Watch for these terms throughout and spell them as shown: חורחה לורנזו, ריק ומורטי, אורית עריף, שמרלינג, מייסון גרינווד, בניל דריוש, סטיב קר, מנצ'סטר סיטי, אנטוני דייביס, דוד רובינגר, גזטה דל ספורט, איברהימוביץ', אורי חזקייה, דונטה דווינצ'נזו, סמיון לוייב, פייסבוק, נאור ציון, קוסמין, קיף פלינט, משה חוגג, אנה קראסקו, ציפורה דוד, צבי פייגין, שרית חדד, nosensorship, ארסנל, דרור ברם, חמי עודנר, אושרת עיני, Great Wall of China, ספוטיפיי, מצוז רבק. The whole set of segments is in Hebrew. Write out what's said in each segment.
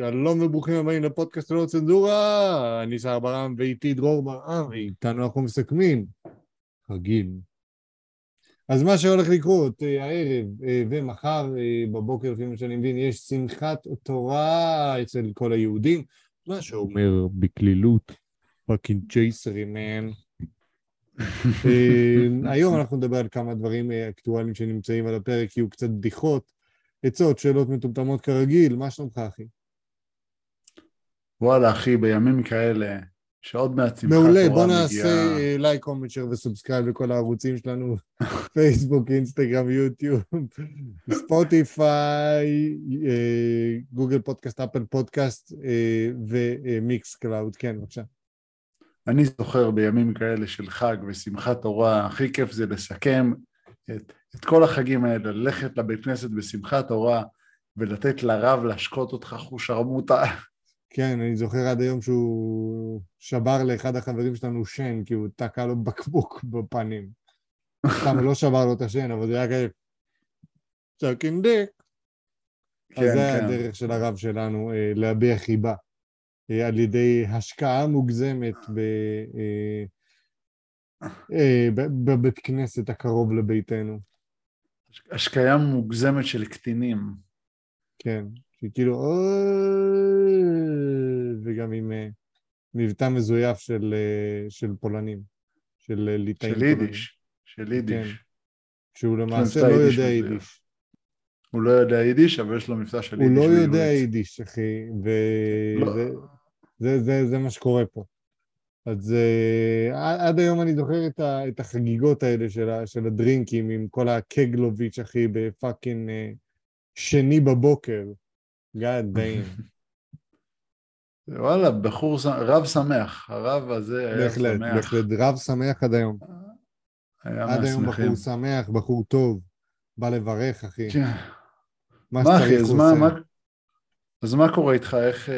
שלום וברוכים הבאים לפודקאסט ללא צנזורה, אני שר ברם ואיתי דרור ברם, איתנו אנחנו מסכמים, חגים. אז מה שהולך לקרות הערב ומחר בבוקר, לפי מה שאני מבין, יש שמחת תורה אצל כל היהודים, מה שאומר בכלילות, פאקינג צ'ייסרי מן. היום אנחנו נדבר על כמה דברים אקטואליים שנמצאים על הפרק, יהיו קצת בדיחות, עצות, שאלות מטומטמות כרגיל, מה שלומך אחי? וואלה אחי, בימים כאלה, שעוד מהצמחה תורה מגיעה. מעולה, בוא נעשה לייק, קומנט, שייר וסובסקרייב לכל הערוצים שלנו, פייסבוק, אינסטגרם, יוטיוב, ספוטיפיי, גוגל פודקאסט, אפל פודקאסט ומיקס קלאוד, כן בבקשה. אני זוכר בימים כאלה של חג ושמחת תורה, הכי כיף זה לסכם את כל החגים האלה, ללכת לבית כנסת בשמחת תורה, ולתת לרב להשקוט אותך חושרמוטה. כן, אני זוכר עד היום שהוא שבר לאחד החברים שלנו שן, כי הוא תקע לו בקבוק בפנים. סתם, לא שבר לו את השן, אבל זה היה כיף. צ'קין דיק. כן, אז זה היה הדרך של הרב שלנו להביע חיבה, על ידי השקעה מוגזמת בבית כנסת הקרוב לביתנו. השקעה מוגזמת של קטינים. כן, שכאילו, וגם עם מבטא מזויף של פולנים, של ליטאים. של יידיש, של יידיש. שהוא למעשה לא יודע יידיש. הוא לא יודע יידיש, אבל יש לו מבטא של יידיש. הוא לא יודע יידיש, אחי, זה מה שקורה פה. אז עד היום אני זוכר את החגיגות האלה של הדרינקים עם כל הקגלוביץ' אחי בפאקינג שני בבוקר. God damn. וואלה, בחור רב שמח. הרב הזה היה בהחלט, שמח. בהחלט, רב שמח עד היום. עד היום בחור שמח, בחור טוב. בא לברך, אחי. כן. מה אחי, אז מה קורה איתך? איך...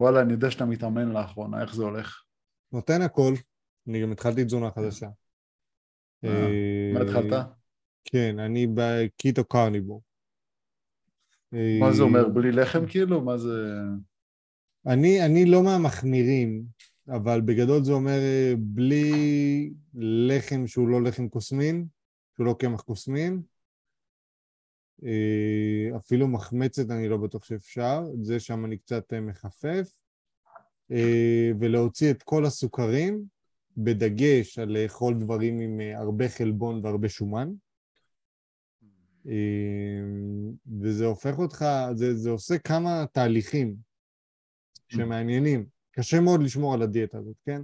וואלה, אני יודע שאתה מתאמן לאחרונה, איך זה הולך? נותן הכל, אני גם התחלתי תזונה חדשה. מה התחלת? כן, אני בקיטו קרניבור. מה זה אומר, בלי לחם כאילו? מה זה... אני לא מהמחמירים, אבל בגדול זה אומר בלי לחם שהוא לא לחם קוסמין, שהוא לא קמח קוסמין, אפילו מחמצת אני לא בטוח שאפשר, זה שם אני קצת מחפף, ולהוציא את כל הסוכרים, בדגש על לאכול דברים עם הרבה חלבון והרבה שומן, וזה הופך אותך, זה עושה כמה תהליכים שמעניינים, קשה מאוד לשמור על הדיאטה הזאת, כן?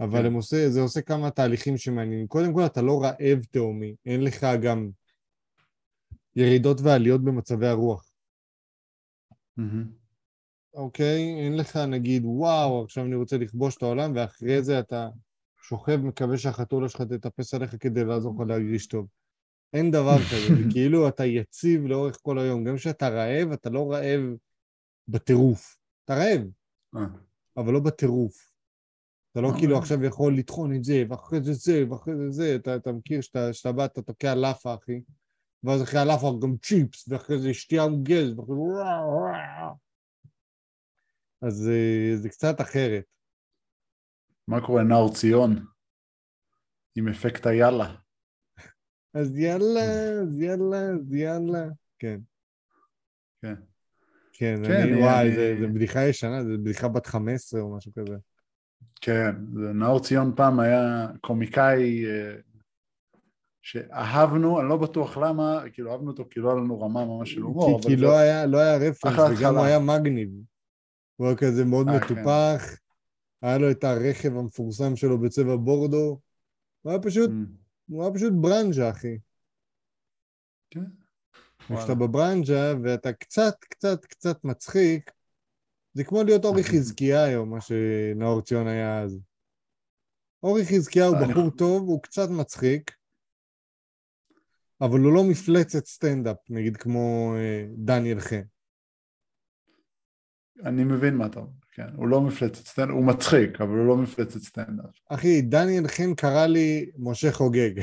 אבל זה עושה כמה תהליכים שמעניינים, קודם כל אתה לא רעב תאומי, אין לך גם ירידות ועליות במצבי הרוח. אוקיי? אין לך נגיד, וואו, עכשיו אני רוצה לכבוש את העולם, ואחרי זה אתה שוכב, מקווה שהחתולה שלך תטפס עליך כדי לעזור לך להגריש טוב. אין דבר כזה, וכאילו אתה יציב לאורך כל היום. גם כשאתה רעב, אתה לא רעב בטירוף. אתה רעב, אבל לא בטירוף. אתה לא כאילו עכשיו יכול לטחון את זה, ואחרי זה זה, ואחרי זה זה. אתה מכיר שאתה בא, אתה תוקע לפה, אחי. ואז אחרי הלאפה גם צ'יפס, ואחרי זה שתייה מוגז, ואחרי זה... אז זה קצת אחרת. מה קורה נאור ציון? עם אפקט היאללה. אז יאללה, אז יאללה, אז יאללה. כן. כן. כן, וואי, זה בדיחה ישנה, זה בדיחה בת 15 או משהו כזה. כן, נאור ציון פעם היה קומיקאי... שאהבנו, אני לא בטוח למה, כאילו אהבנו אותו, כאילו היה לנו רמה ממש של הומור. כי לא היה רפרנס, וגם היה מגניב. הוא היה כזה מאוד מטופח, היה לו את הרכב המפורסם שלו בצבע בורדו, הוא היה פשוט ברנג'ה, אחי. כן. כשאתה בברנג'ה, ואתה קצת, קצת, קצת מצחיק, זה כמו להיות אורי חזקייה היום, מה שנאור ציון היה אז. אורי חזקייה הוא בחור טוב, הוא קצת מצחיק, אבל הוא לא מפלצת סטנדאפ, נגיד כמו דניאל חן. אני מבין מה אתה אומר, כן. הוא לא מפלצת סטנדאפ, הוא מצחיק, אבל הוא לא מפלצת סטנדאפ. אחי, דניאל חן קרא לי משה חוגג.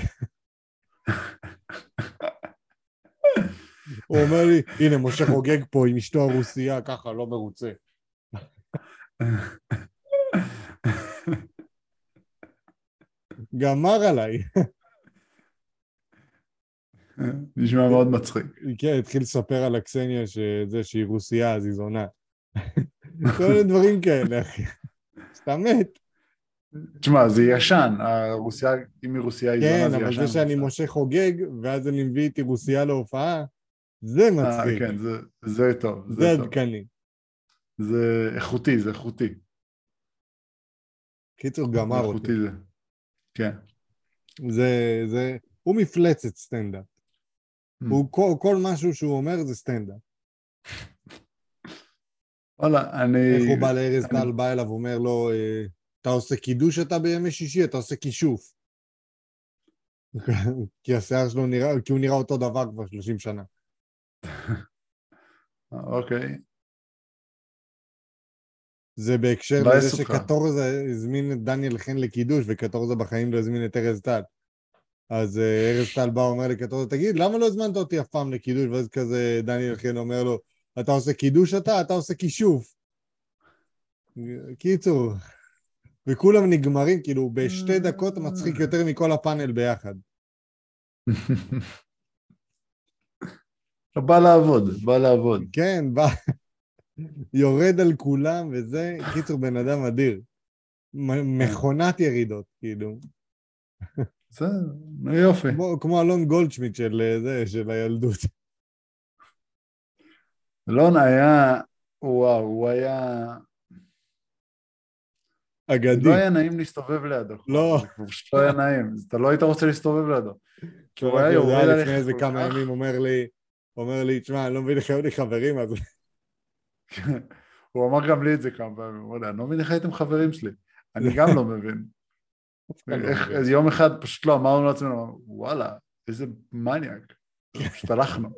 הוא אומר לי, הנה משה חוגג פה עם אשתו הרוסיה, ככה לא מרוצה. גמר עליי. נשמע מאוד מצחיק. כן, התחיל לספר על אקסניה שזה שהיא רוסיה, אז היא זונה. כל הדברים כאלה, אחי. סתם מת. תשמע, זה ישן, הרוסיה, אם היא רוסיה היא זונה, זה ישן. כן, אבל זה שאני משה חוגג, ואז אני מביא איתי רוסיה להופעה, זה מצחיק. כן, זה טוב. זה עדכני. זה איכותי, זה איכותי. קיצור, גמר אותי. איכותי זה, כן. זה... הוא מפלצת סטנדאפ. כל משהו שהוא אומר זה סטנדאפ. וואלה, אני... איך הוא בא לארז תל, בא אליו, אומר לו, אתה עושה קידוש אתה בימי שישי, אתה עושה כישוף. כי השיער שלו נראה, כי הוא נראה אותו דבר כבר 30 שנה. אוקיי. זה בהקשר לזה שקטורזה הזמין את דניאל חן לקידוש, וקטורזה בחיים לא הזמין את ארז תל. אז ארז תל בא ואומר לקטורזה, תגיד, למה לא הזמנת אותי אף פעם לקידוש? ואז כזה דניאל חן אומר לו, אתה עושה קידוש אתה עושה כישוף. קיצור. וכולם נגמרים, כאילו, בשתי דקות מצחיק יותר מכל הפאנל ביחד. בא לעבוד. כן, בא. יורד על כולם, וזה, קיצור, בן אדם אדיר. מכונת ירידות, כאילו. זה, יופי. כמו אלון גולדשמיד של הילדות. אלון היה, וואו, הוא היה... אגדי. לא היה נעים להסתובב לידו. לא. לא היה נעים, אתה לא היית רוצה להסתובב לידו. הוא היה יורד עליך. לפני איזה כמה ימים אומר לי, תשמע, אני לא מבין איך היו לי חברים, אז... הוא אמר גם לי את זה כמה פעמים, הוא אומר, אני לא מבין איך הייתם חברים שלי, אני גם לא מבין. אז יום אחד פשוט לא אמרנו לעצמנו, וואלה, איזה מניאק, פשוט הלכנו.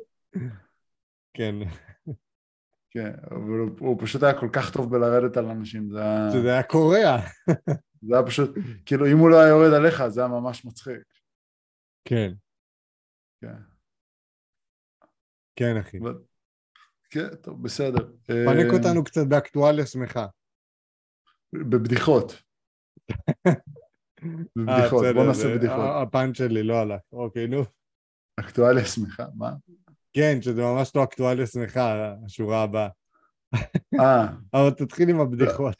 כן. כן, אבל הוא פשוט היה כל כך טוב בלרדת על אנשים, זה היה קורע. זה היה פשוט, כאילו אם הוא לא היה יורד עליך, זה היה ממש מצחיק. כן. כן, אחי. כן, טוב, בסדר. פנק אותנו קצת באקטואליה שמחה. בבדיחות, בוא נעשה בדיחות. הפאנץ' שלי לא הלך, אוקיי, נו. אקטואליה שמחה, מה? כן, שזה ממש לא אקטואליה שמחה, השורה הבאה. אבל תתחיל עם הבדיחות.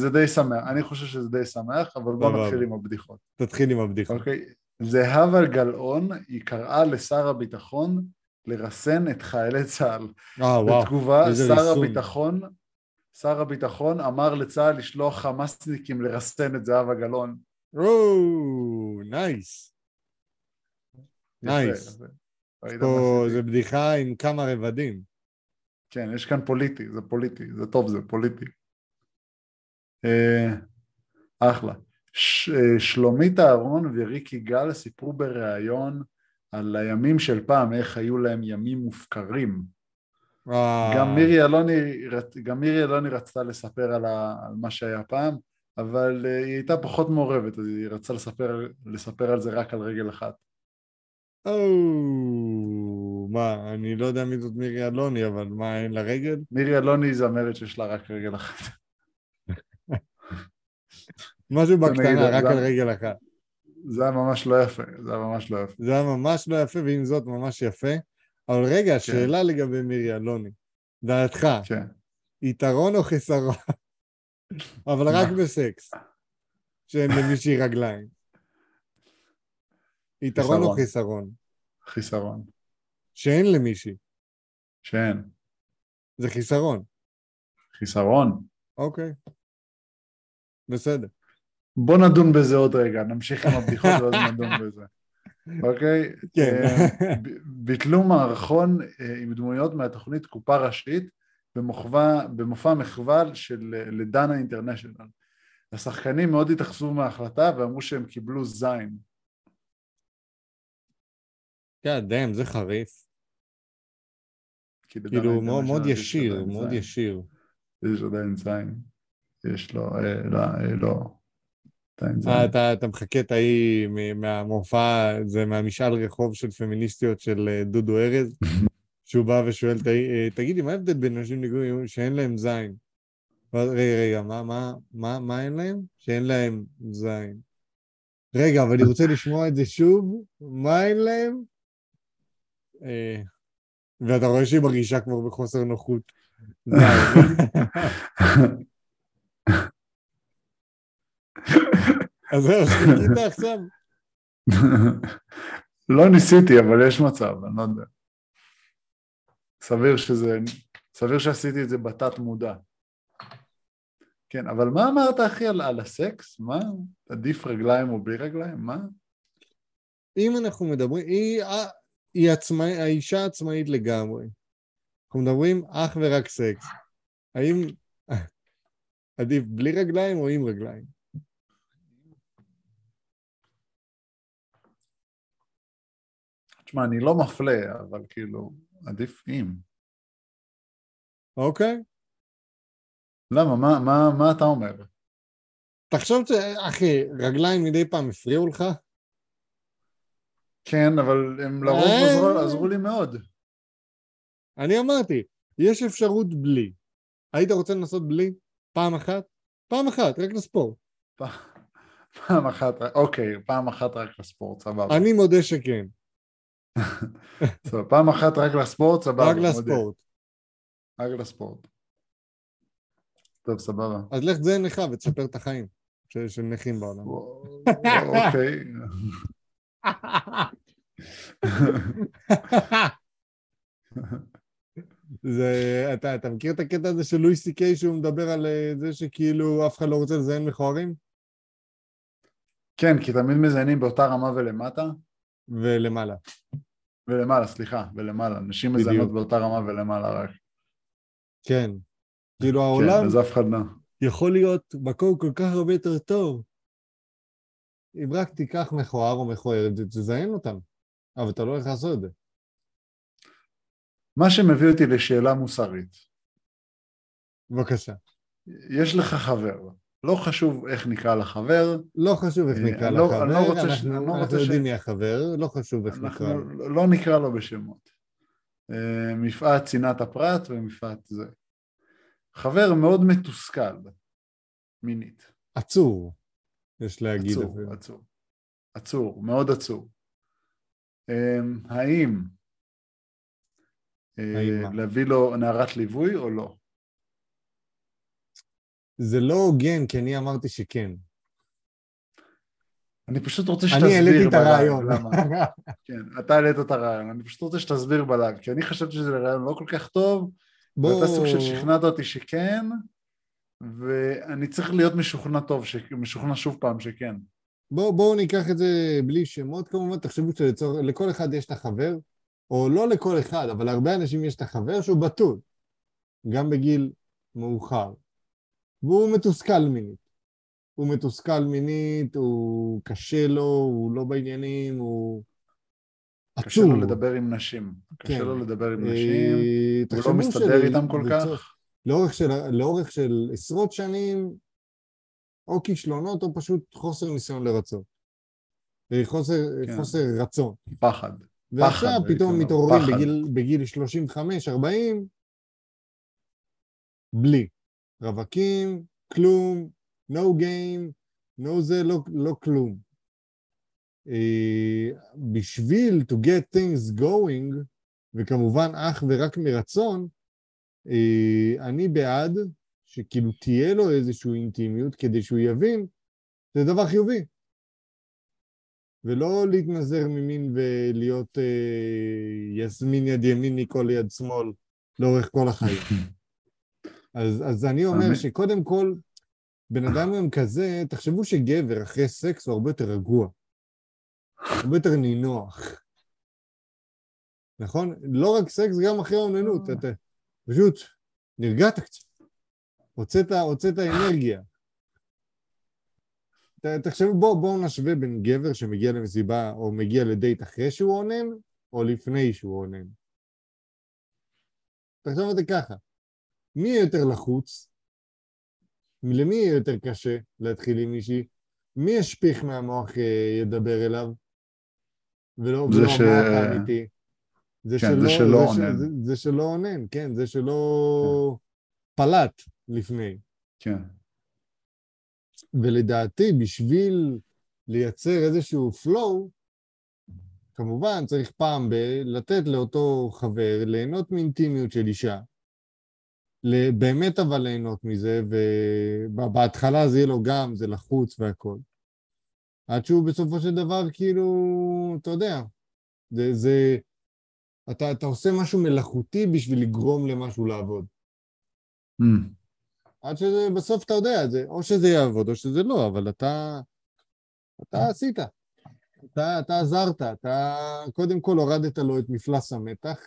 זה די שמח, אני חושב שזה די שמח, אבל בוא נתחיל עם הבדיחות. תתחיל עם הבדיחות. אוקיי, זהבה גלאון, היא קראה לשר הביטחון, לרסן את חיילי צה"ל. בתגובה, שר הביטחון אמר לצה"ל לשלוח חמאסניקים לרסן את זהבה גלאון. נייס. זה בדיחה עם כמה רבדים. כן, יש כאן פוליטי, זה פוליטי, זה טוב, זה פוליטי. אחלה. שלומית אהרון וריק יגאל סיפרו בריאיון על הימים של פעם, איך היו להם ימים מופקרים. גם מירי אלוני רצתה לספר על מה שהיה פעם, אבל היא הייתה פחות מעורבת, אז היא רצתה לספר על זה רק על רגל אחת. מה, אני לא יודע מי זאת מירי אלוני, אבל מה, אין לה רגל? מירי אלוני זמרת שיש לה רק רגל אחת. משהו בקטנה, רק על רגל אחת. זה היה ממש לא יפה, ועם זאת ממש יפה. אבל רגע, השאלה לגבי מירי אלוני, דעתך, יתרון או חיסרון? אבל רק בסקס, שאין למישהי רגליים. יתרון או חיסרון? חיסרון. שאין למישהי? שאין. זה חיסרון? חיסרון. אוקיי. בסדר. בוא נדון בזה עוד רגע, נמשיך עם הבדיחות ועוד נדון בזה. אוקיי? כן. ביטלו מערכון עם דמויות מהתוכנית קופה ראשית, במופע מחווה של לדאנה אינטרנשנל. השחקנים מאוד התאכזבו מההחלטה ואמרו שהם קיבלו זין. כן, דם, זה חריף. כאילו, מאוד ישיר, מאוד ישיר. יש עדיין זין. יש לו, לא. אתה מחכה את ההיא מהמופע, זה מהמשאל רחוב של פמיניסטיות של דודו ארז, שהוא בא ושואל את ההיא, תגידי, מה ההבדל בין אנשים נגועים שאין להם זין? רגע, מה אין להם? שאין להם זין. רגע, אבל אני רוצה לשמוע את זה שוב, מה אין להם? ואתה רואה שהיא מרגישה כבר בחוסר נוחות. אז זהו, שתקית עכשיו? לא ניסיתי, אבל יש מצב, אני לא יודע. סביר שעשיתי את זה בתת מודע. כן, אבל מה אמרת, אחי, על הסקס? מה? עדיף רגליים או בלי רגליים? מה? אם אנחנו מדברים, היא עצמאית, האישה עצמאית לגמרי. אנחנו מדברים אך ורק סקס. האם עדיף בלי רגליים או עם רגליים? תשמע, אני לא מפלה, אבל כאילו, עדיף עם. אוקיי. למה? מה אתה אומר? תחשוב, אחי, רגליים מדי פעם הפריעו לך? כן, אבל הם לרוב עזרו לי מאוד. אני אמרתי, יש אפשרות בלי. היית רוצה לנסות בלי? פעם אחת? פעם אחת, רק לספורט. פעם אחת, אוקיי, פעם אחת רק לספורט, סבבה. אני מודה שכן. פעם אחת רק לספורט, סבבה. רק לספורט. רק לספורט. טוב, סבבה. אז לך זה נכה ותספר את החיים של נכים בעולם. אוקיי. אתה מכיר את הקטע הזה של לואי סי.קיי שהוא מדבר על זה שכאילו אף אחד לא רוצה לזיין מכוערים? כן, כי תמיד מזיינים באותה רמה ולמטה ולמעלה ולמעלה, אנשים מזיינות באותה רמה ולמעלה רק. כן, כאילו העולם יכול להיות מקום כל כך הרבה יותר טוב אם רק תיקח מכוער או מכוערת, תזיין אותם, אבל אתה לא הולך לעשות את זה. מה שמביא אותי לשאלה מוסרית. בבקשה. יש לך חבר, לא חשוב איך נקרא לחבר. לא חשוב איך נקרא לחבר, אנחנו יודעים מי החבר, לא חשוב איך נקרא. לא נקרא לו בשמות. מפאת צנעת הפרט ומפאת זה. חבר מאוד מתוסכל, מינית. עצור. יש להגיד אפילו. עצור, מאוד עצור. האם להביא לו נערת ליווי או לא? זה לא הוגן, כי אני אמרתי שכן. אני פשוט רוצה שתסביר בלעד. אני העליתי את הרעיון. כן, אתה העלית את הרעיון. אני פשוט רוצה שתסביר בלעד, כי אני חשבתי שזה רעיון לא כל כך טוב, ואתה סוג של שכנעת אותי שכן, ואני צריך להיות משוכנע טוב, משוכנע שוב פעם שכן. בואו ניקח את זה בלי שמות, כמובן, תחשבו שלכל אחד יש את החבר, או לא לכל אחד, אבל הרבה אנשים יש את החבר שהוא בטול, גם בגיל מאוחר. והוא מתוסכל מינית. הוא מתוסכל מינית, הוא קשה לו, הוא לא בעניינים, הוא עצוב. קשה לו לדבר עם נשים. קשה לו לדבר עם נשים, הוא לא מסתדר איתם כל כך. לאורך של עשרות שנים, או כישלונות, או פשוט חוסר ניסיון לרצון. חוסר רצון. פחד. ועכשיו פתאום מתעוררים בגיל 35-40, בלי. רווקים, כלום, no game, no זה, לא כלום. בשביל to get things going, וכמובן אך ורק מרצון, אני בעד שכאילו תהיה לו איזושהי אינטימיות כדי שהוא יבין זה דבר חיובי ולא להתנזר ממין ולהיות יסמין יד ימין מכל יד שמאל לאורך כל החיים. אז אני אומר שקודם כל בן אדם עם כזה, תחשבו שגבר אחרי סקס הוא הרבה יותר רגוע, הרבה יותר נינוח, נכון? לא רק סקס, גם אחרי האומנות אתה פשוט נרגעת קצת, הוצאת אנרגיה. תחשבו, בואו נשווה בין גבר שמגיע למסיבה או מגיע לדייט אחרי שהוא עונן, או לפני שהוא עונן. תחשבו את זה ככה, מי יותר לחוץ? למי יותר קשה להתחיל עם מישהי? מי השפיך מהמוח ידבר אליו? ולא המוח האמיתי. זה שלא עונן, כן, זה שלא פלט לפני. כן. ולדעתי, בשביל לייצר איזשהו flow, כמובן צריך פעם לתת לאותו חבר, ליהנות מאינטימיות של אישה, באמת אבל ליהנות מזה, ובהתחלה זה יהיה לו גם, זה לחוץ והכל. עד שהוא בסופו של דבר כאילו, אתה יודע, אתה עושה משהו מלאכותי בשביל לגרום למשהו לעבוד. עד שזה בסוף אתה יודע, או שזה יעבוד או שזה לא, אבל אתה עשית. אתה עזרת, אתה קודם כל הורדת לו את מפלס המתח,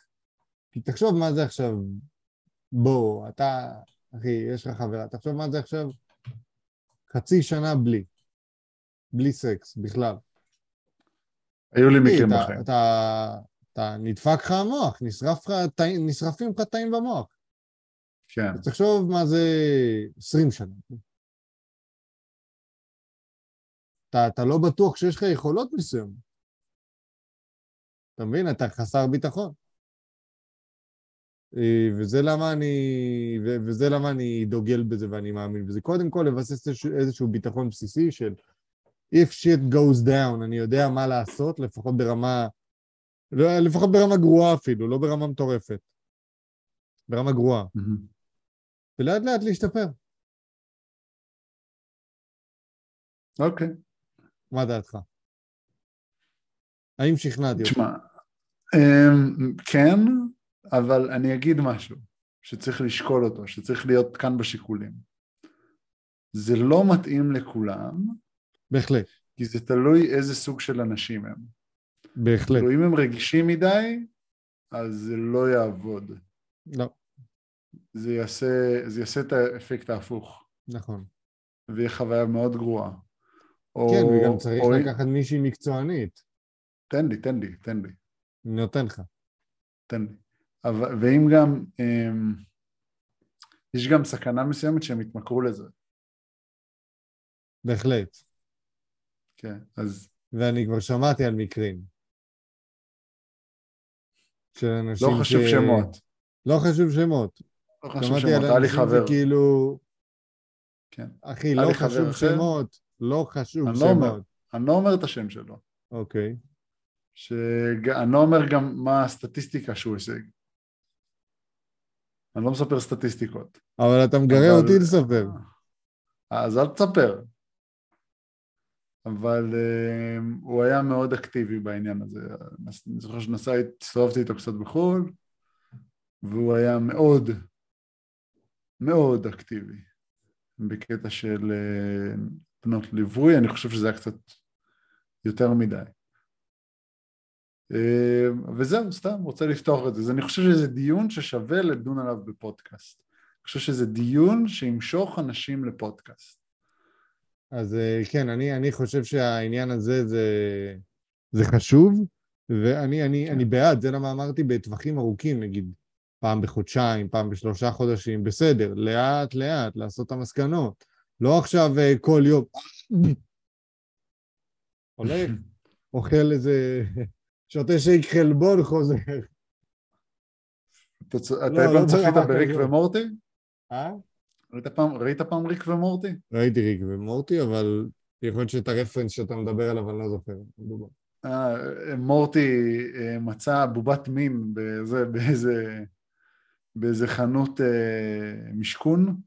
כי תחשוב מה זה עכשיו, בוא, אתה, אחי, יש לך חברה, תחשוב מה זה עכשיו, חצי שנה בלי סקס בכלל. היו לי מקרים בחיים. אתה נדפק לך המוח, נשרפים לך תאים במוח. כן. תחשוב מה זה 20 שנה. אתה לא בטוח שיש לך יכולות מסוים. אתה מבין? אתה חסר ביטחון. וזה למה אני דוגל בזה ואני מאמין בזה. קודם כל, לבסס איזשהו ביטחון בסיסי של if shit goes down, אני יודע מה לעשות, לפחות ברמה גרועה אפילו, לא ברמה מטורפת. ברמה גרועה. ולאט לאט להשתפר. אוקיי. מה דעתך? האם שכנעתי אותך? כן, אבל אני אגיד משהו שצריך לשקול אותו, שצריך להיות כאן בשיקולים. זה לא מתאים לכולם. בהחלט. כי זה תלוי איזה סוג של אנשים הם. בהחלט. תלוי אם הם רגישים מדי, אז זה לא יעבוד. לא. זה יעשה את האפקט ההפוך. נכון. והיא חוויה מאוד גרועה. כן, וגם צריך לקחת מישהי מקצוענית. תן לי. נותן לך. תן לי. ואם גם, יש גם סכנה מסוימת שהם יתמכרו לזה. בהחלט. כן, אז... ואני כבר שמעתי על מקרים. של אנשים לא חשוב שמות. לא חשוב שמות. היה לי חבר. כאילו... כן. אחי, לא חשוב שמות. אני לא אומר את השם שלו. אוקיי. אני לא אומר גם מה הסטטיסטיקה שהוא הישג. אני לא מספר סטטיסטיקות. אבל אתה מגרה אותי לספר. אז אל תספר. אבל הוא היה מאוד אקטיבי בעניין הזה. אני זוכר שסובבתי איתו קצת בחול, והוא היה מאוד, מאוד אקטיבי. בקטע של... בנות ליווי, אני חושב שזה היה קצת יותר מדי. וזהו, סתם, רוצה לפתוח את זה. אז אני חושב שזה דיון ששווה לדון עליו בפודקאסט. אני חושב שזה דיון שימשוך אנשים לפודקאסט. אז כן, אני חושב שהעניין הזה זה חשוב, ואני בעד, זה למה אמרתי, בטווחים ארוכים, נגיד, פעם בחודשיים, פעם בשלושה חודשים, בסדר, לאט לאט, לעשות את המסקנות. לא עכשיו כל יום, הולך, אוכל איזה, שותה שייק חלבון חוזר. אתה פעם צפית בריק ומורטי? ראית פעם ריק ומורטי? ראיתי ריק ומורטי, אבל יכול להיות שאת הרפרנס שאתה מדבר עליו, אני לא זוכר. מורטי מצא בובת מין באיזה חנות משכון,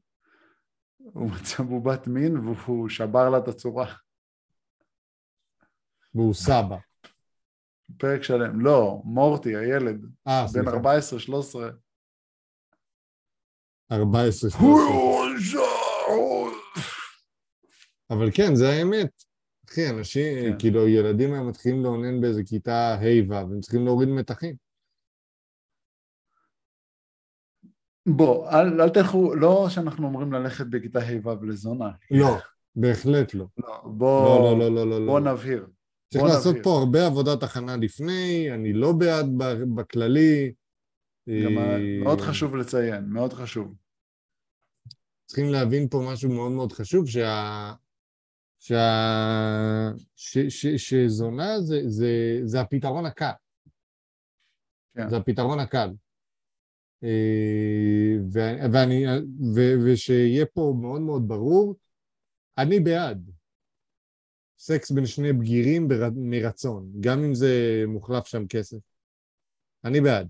הוא מצא בובת מין והוא שבר לה את הצורה. והוא סבא. פרק שלם. לא, מורטי, הילד. בן 14-13. 14-13. אבל כן, זה האמת. אחי, אנשים, כאילו, ילדים הם מתחילים לעונן באיזה כיתה היווה, והם צריכים להוריד מתחים. בוא, אל תלכו, לא שאנחנו אומרים ללכת בכיתה היבב לזונה. לא, בהחלט לא. בוא נבהיר. צריך לעשות פה הרבה עבודת הכנה לפני, אני לא בעד בכללי. מאוד חשוב לציין, מאוד חשוב. צריכים להבין פה משהו מאוד מאוד חשוב, שזונה זה הפתרון הקל. זה הפתרון הקל. ושיהיה פה מאוד מאוד ברור, אני בעד סקס בין שני בגירים מרצון, גם אם זה מוחלף שם כסף. אני בעד.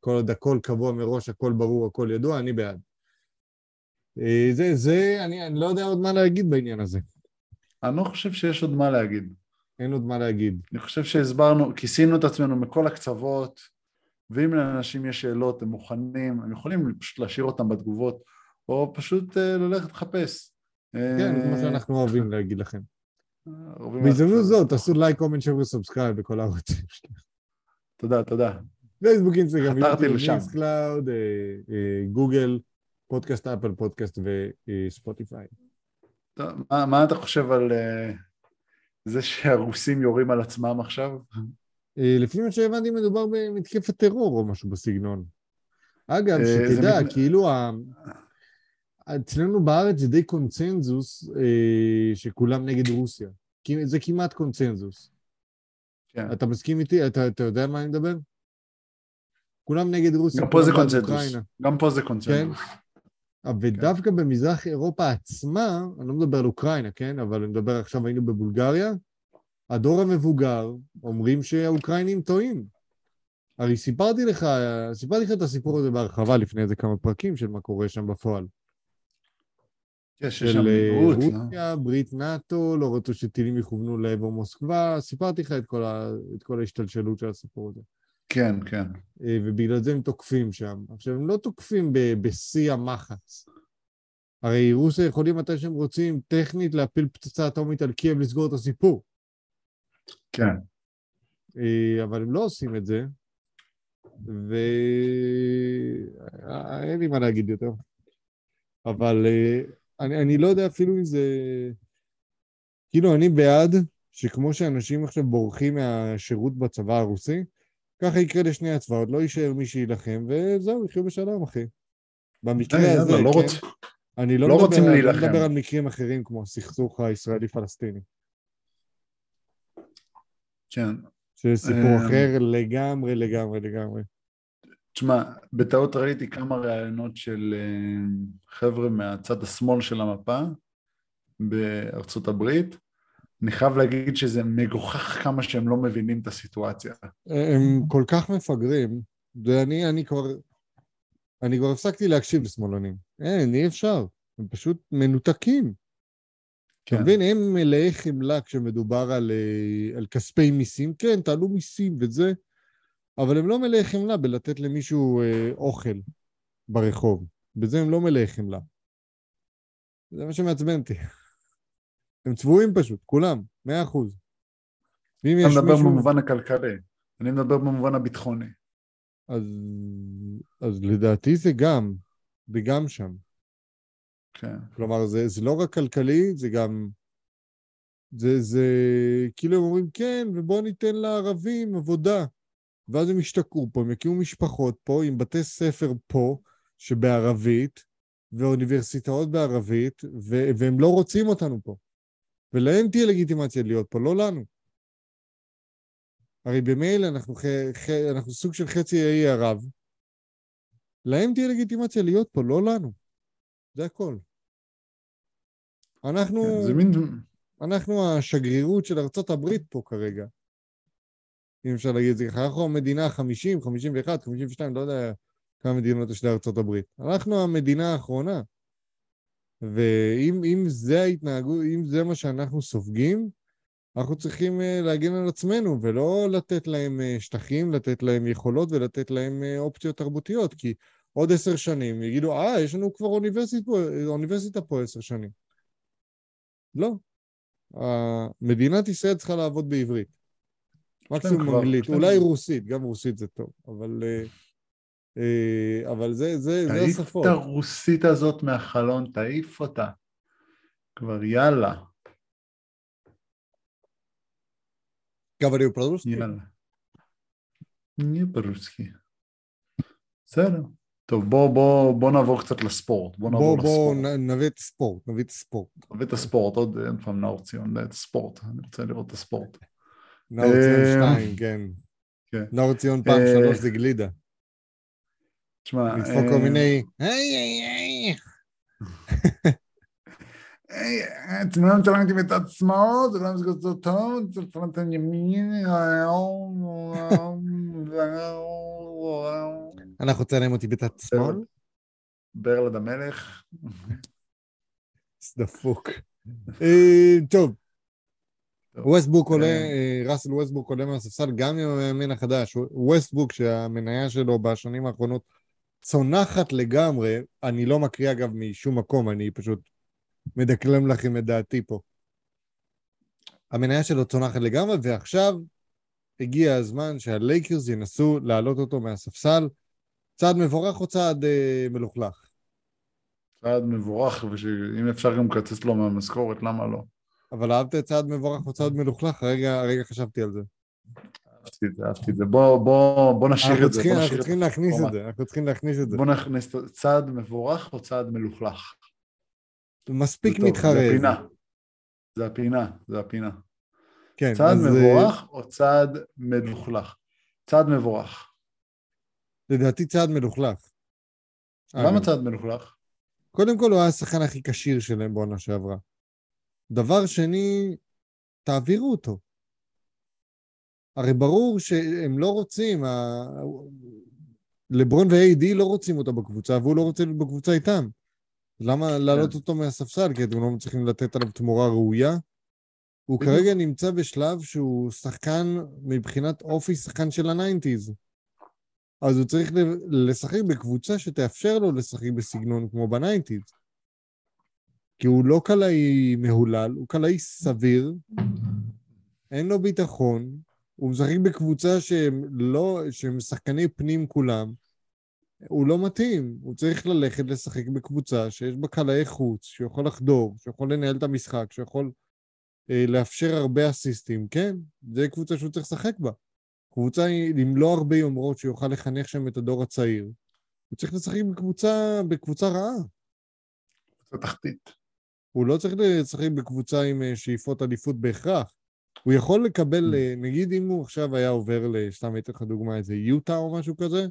כל עוד הכל קבוע מראש, הכל ברור, הכל ידוע, אני בעד. אני לא יודע עוד מה להגיד בעניין הזה. אני לא חושב שיש עוד מה להגיד. אין עוד מה להגיד. אני חושב שהסברנו, כיסינו את עצמנו מכל הקצוות, ואם לאנשים יש שאלות, הם מוכנים, הם יכולים פשוט להשאיר אותם בתגובות, או פשוט ללכת לחפש. כן, זה מה שאנחנו אוהבים להגיד לכם. בהזדמנות זאת, תעשו לייק, קומנט, שייר וסאבסקרייב בכל הערוצים. תודה, תודה. פייסבוק, אינסטגרם, מייקלאוד, גוגל, פודקאסט אפל, פודקאסט וספוטיפיי. מה אתה חושב על זה שהרוסים יורים על עצמם עכשיו? לפי מה שהבנתי, מדובר במתקפת טרור או משהו בסגנון. אגב, שתדע, כאילו אצלנו בארץ זה די קונצנזוס שכולם נגד רוסיה. זה כמעט קונצנזוס. אתה מסכים איתי? אתה יודע על מה אני מדבר? כולם נגד רוסיה. גם פה זה קונצנזוס. גם פה זה קונצנזוס. ודווקא במזרח אירופה עצמה, אני לא מדבר על אוקראינה, כן? אבל אני מדבר עכשיו, היינו בבולגריה, הדור המבוגר אומרים שהאוקראינים טועים. הרי סיפרתי לך את הסיפור הזה בהרחבה לפני איזה כמה פרקים של מה קורה שם בפועל. של רוסיה, ברית נאטו, לא רצו שטילים יכוונו לעבר מוסקבה, סיפרתי לך את כל ההשתלשלות של הסיפור הזה. כן, כן. ובגלל זה הם תוקפים שם. עכשיו, הם לא תוקפים בשיא המחץ. הרי רוסיה יכולים מתי שהם רוצים טכנית להפיל פצצה אטומית על קייב לסגור את הסיפור. כן. אבל הם לא עושים את זה, ואין לי מה להגיד יותר. אבל אני לא יודע אפילו אם זה, כאילו אני בעד שכמו שאנשים עכשיו בורחים מהשירות בצבא הרוסי, ככה יקרה לשני הצבאות, לא יישאר מי שילחם, וזהו, יחיו בשלום, אחי. במקרה הזה, אני לא מדבר על מקרים אחרים כמו הסכסוך הישראלי-פלסטיני. כן. שזה סיפור אחר לגמרי, לגמרי, לגמרי. תשמע, בטעות ראיתי כמה רעיונות של חבר'ה מהצד השמאל של המפה בארצות הברית. אני חייב להגיד שזה מגוחך כמה שהם לא מבינים את הסיטואציה. הם כל כך מפגרים, ואני כבר הפסקתי להקשיב לשמאלנים. אי אפשר, הם פשוט מנותקים. אתה מבין, הם מלאי חמלה כשמדובר על כספי מיסים, כן, תעלו מיסים וזה, אבל הם לא מלאי חמלה בלתת למישהו אוכל ברחוב. בזה הם לא מלאי חמלה. זה מה שמעצבנתי. הם צבועים פשוט, כולם, 100%. אתה מדבר במובן הכלכלי, אני מדבר במובן הביטחוני. אז לדעתי זה גם שם. כן. כלומר, זה לא רק כלכלי, זה גם, זה כאילו הם אומרים, כן, ובוא ניתן לערבים עבודה. ואז הם ישתקעו פה, הם יקימו משפחות פה, עם בתי ספר פה, שבערבית, ואוניברסיטאות בערבית, והם לא רוצים אותנו פה. ולהם תהיה לגיטימציה להיות פה, לא לנו. הרי במייל אנחנו סוג של חצי האי ערב, להם תהיה לגיטימציה להיות פה, לא לנו. זה הכל. אנחנו השגרירות של ארצות הברית פה כרגע. אם אפשר להגיד את זה, אנחנו המדינה 50, 51, 52, לא יודע כמה מדינות יש לארצות הברית. אנחנו המדינה האחרונה. ואם זה ההתנהגות, אם זה מה שאנחנו סופגים, אנחנו צריכים להגן על עצמנו, ולא לתת להם שטחים, לתת להם יכולות, ולתת להם אופציות תרבותיות, כי עוד 10 שנים יגידו, יש לנו כבר אוניברסיטה פה 10 שנים. לא. מדינת ישראל צריכה לעבוד בעברית. מקסימום אנגלית, אולי רוסית, גם רוסית זה טוב, אבל זה הספור. תעיף את הרוסית הזאת מהחלון, תעיף אותה. כבר יאללה. גבריה פרדורסקי? יאללה. ניה פרדורסקי. בסדר. טוב, בוא נעבור קצת לספורט. בוא נביא את הספורט, עוד אין פעם נאור ציון, אני רוצה לראות את הספורט. נאור ציון 2, כן. נאור ציון פעם 3 זה גלידה. תשמע, נדפוק כל מיני... אתם לא מצלמתם את עצמאות, אתם לא מצלמתם את עצמאותם ימין, אנחנו צלם אותי בתת שמאל. ברלד המלך. סדפוק. טוב. ווסטברוק עולה, ראסל ווסטברוק עולה מהספסל גם עם המאמן החדש. ווסטברוק שהמניה שלו בשנים האחרונות צונחת לגמרי, אני לא מקריא אגב משום מקום, אני פשוט מדקלם לכם את דעתי פה. המניה שלו צונחת לגמרי, ועכשיו הגיע הזמן שהלייקרס ינסו להעלות אותו מהספסל. צעד מבורך או צעד מלוכלך? צעד מבורך, ואם אפשר גם קצץ לו מהמשכורת, למה לא? אבל אהבת את צעד מבורך או צעד מלוכלך? הרגע חשבתי על זה. אהבתי את זה. בוא נשאיר את זה. אנחנו צריכים להכניס את זה. בוא נכניס צעד מבורך או צעד מלוכלך? מספיק מתחרז. זה הפינה. צעד מבורך או צעד מלוכלך? צעד מבורך. לדעתי צעד מלוכלך. למה צעד מלוכלך? קודם כל הוא היה השחקן הכי קשיר שלהם בעונה שעברה. דבר שני, תעבירו אותו. הרי ברור שהם לא רוצים, לברון ואי-די לא רוצים אותה בקבוצה, והוא לא רוצה בקבוצה איתם. למה להעלות אותו מהספסל? כי אתם לא מצליחים לתת עליו תמורה ראויה. הוא כרגע נמצא בשלב שהוא שחקן, מבחינת אופי, שחקן של ה-90s. אז הוא צריך לשחק בקבוצה שתאפשר לו לשחק בסגנון כמו ב-90s. כי הוא לא קלעי מהולל, הוא קלעי סביר, אין לו ביטחון, הוא משחק בקבוצה שהם שחקני פנים כולם, הוא לא מתאים, הוא צריך ללכת לשחק בקבוצה שיש בה קלעי חוץ, שיכול לחדור, שיכול לנהל את המשחק, שיכול לאפשר הרבה אסיסטים, כן? זה קבוצה שהוא צריך לשחק בה. קבוצה עם לא הרבה יומרות שיוכל לחנך שם את הדור הצעיר, הוא צריך לשחק בקבוצה רעה. קבוצה תחתית. הוא לא צריך לשחק בקבוצה עם שאיפות אליפות בהכרח. הוא יכול לקבל, נגיד אם הוא עכשיו היה עובר לשתם יותר כדוגמה איזה יוטה או משהו כזה,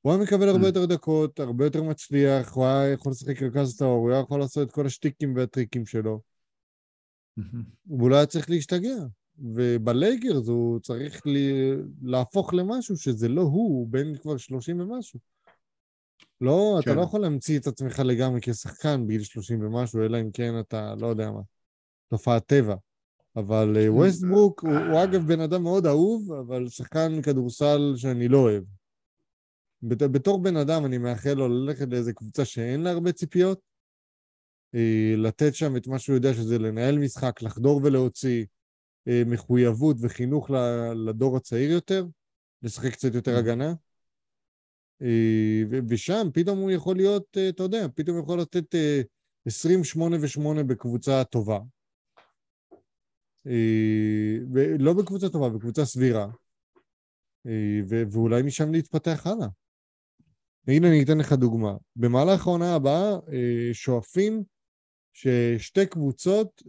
הוא היה מקבל הרבה יותר דקות, הרבה יותר מצליח, הוא היה יכול לשחק רכז את האור, הוא היה יכול לעשות את כל השטיקים והטריקים שלו. הוא לא היה צריך להשתגע. ובלייקרס הוא צריך להפוך למשהו שזה לא הוא, הוא בין כבר 30 ומשהו. לא, אתה לא יכול להמציא את עצמך לגמרי כשחקן בגיל 30 ומשהו, אלא אם כן אתה, לא יודע מה, תופעת טבע. אבל ווסטברוק הוא אגב בן אדם מאוד אהוב, אבל שחקן כדורסל שאני לא אוהב. בתור בן אדם אני מאחל לו ללכת לאיזו קבוצה שאין לה הרבה ציפיות, לתת שם את מה שהוא יודע שזה לנהל משחק, לחדור ולהוציא מחויבות וחינוך לדור הצעיר יותר, לשחק קצת יותר הגנה. ושם פתאום הוא יכול להיות, אתה יודע, פתאום הוא יכול לתת 28 בקבוצה טובה, לא בקבוצה טובה, בקבוצה סבירה, ואולי משם להתפתח הלאה. הנה אני אתן לך דוגמה, במהלך העונה הבאה שואפים ששתי קבוצות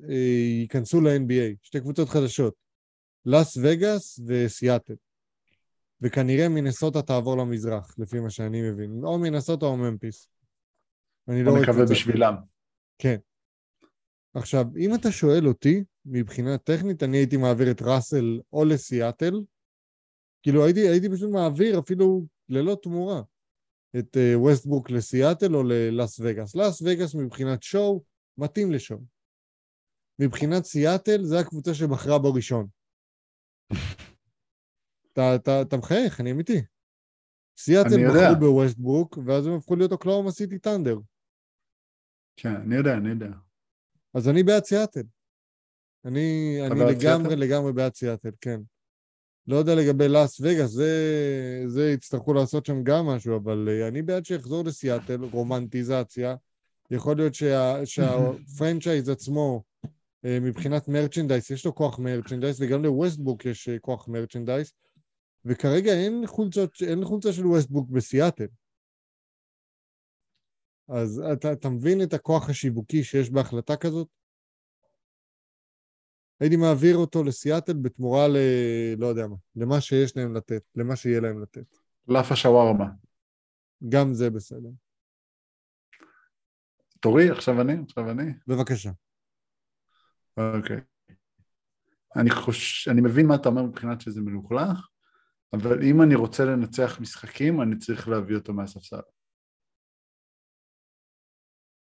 ייכנסו ל-NBA, שתי קבוצות חדשות, לס וגאס וסיאטל, וכנראה מנסוטה תעבור למזרח, לפי מה שאני מבין. או מנסוטה או ממפיס. אני לא מקווה בשבילם. כן. עכשיו, אם אתה שואל אותי, מבחינה טכנית, אני הייתי מעביר את ראסל או לסיאטל, כאילו הייתי פשוט מעביר, אפילו ללא תמורה, את ווסטברוק לסיאטל או ללאס וגאס. לאס וגאס מבחינת שואו, מתאים לשואו. מבחינת סיאטל, זה הקבוצה שבחרה בו ראשון. אתה מחייך, אני אמיתי. סיאטל בחרו בווסטברוק, ואז הם הפכו להיות אוקלאומה סיטי תנדר. כן, אני יודע. אז אני בעד סיאטל. אני לגמרי בעד סיאטל, כן. לא יודע לגבי לאס וגאס, זה יצטרכו לעשות שם גם משהו, אבל אני בעד שיחזור לסיאטל, רומנטיזציה. יכול להיות שהפרנצ'ייז עצמו, מבחינת מרצ'נדייס, יש לו כוח מרצ'נדייס, וגם לווסטברוק יש כוח מרצ'נדייס, וכרגע אין חולצה של ווסטברוק בסיאטל. אז אתה מבין את הכוח השיווקי שיש בהחלטה כזאת? הייתי מעביר אותו לסיאטל בתמורה ל... לא יודע מה, למה שיש להם לתת, למה שיהיה להם לתת. לפה שווארמה. גם זה בסדר. תורי, עכשיו אני. בבקשה. אוקיי. אני מבין מה אתה אומר מבחינת שזה מלוכלך, אבל אם אני רוצה לנצח משחקים, אני צריך להביא אותו מהספסל.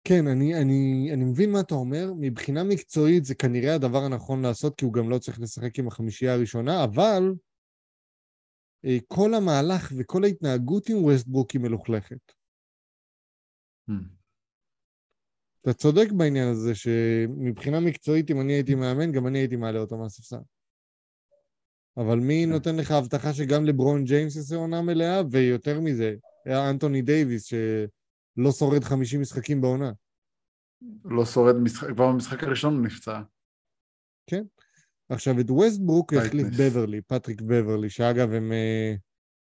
כן, אני מבין מה אתה אומר. מבחינה מקצועית זה כנראה הדבר הנכון לעשות, כי הוא גם לא צריך לשחק עם החמישייה הראשונה, אבל כל המהלך וכל ההתנהגות עם ווסטברוק היא מלוכלכת. אתה צודק בעניין הזה שמבחינה מקצועית, אם אני הייתי מאמן, גם אני הייתי מעלה אותו מהספסל. אבל מי נותן לך הבטחה שגם לברון ג'יימס יעשה עונה מלאה, ויותר מזה, אנטוני דייביס שלא שורד 50 משחקים בעונה. לא שורד משחק, כבר במשחק הראשון הוא נפצע. כן. עכשיו את ווסטברוק החליף בברלי, פטריק בברלי, שאגב הם...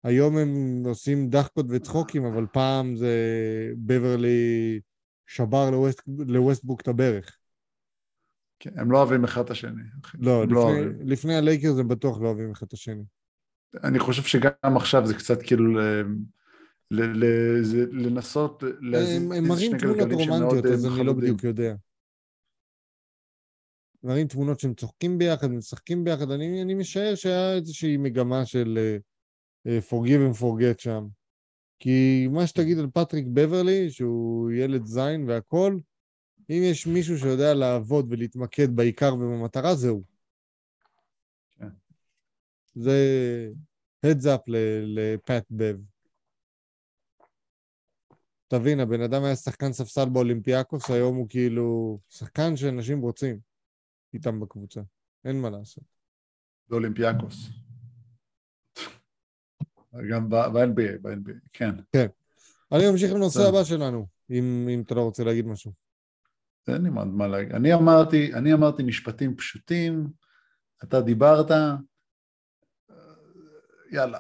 היום הם עושים דחקות וצחוקים, אבל פעם זה בברלי... שבר לווסטברוק את הברך. כן, הם לא אוהבים אחד את השני. לא, לפני הלייקרס הם בטוח לא אוהבים אחד את השני. אני חושב שגם עכשיו זה קצת כאילו לנסות להזיז שני גלגלים שמאוד אז אני לא בדיוק יודע. מראים תמונות שהם צוחקים ביחד, משחקים ביחד, אני משער שהיה איזושהי מגמה של forgive and forget שם. כי מה שתגיד על פטריק בברלי, שהוא ילד זין והכל, אם יש מישהו שיודע לעבוד ולהתמקד בעיקר ובמטרה, זהו. כן. זה heads up לפאט בב. תבין, הבן אדם היה שחקן ספסל באולימפיאקוס, היום הוא כאילו שחקן שאנשים רוצים איתם בקבוצה. אין מה לעשות. באולימפיאקוס. גם ב-NBA, ב-NBA, כן. כן. אני ממשיך לנושא הבא שלנו, אם אתה לא רוצה להגיד משהו. אין לי מה להגיד. אני אמרתי משפטים פשוטים, אתה דיברת, יאללה.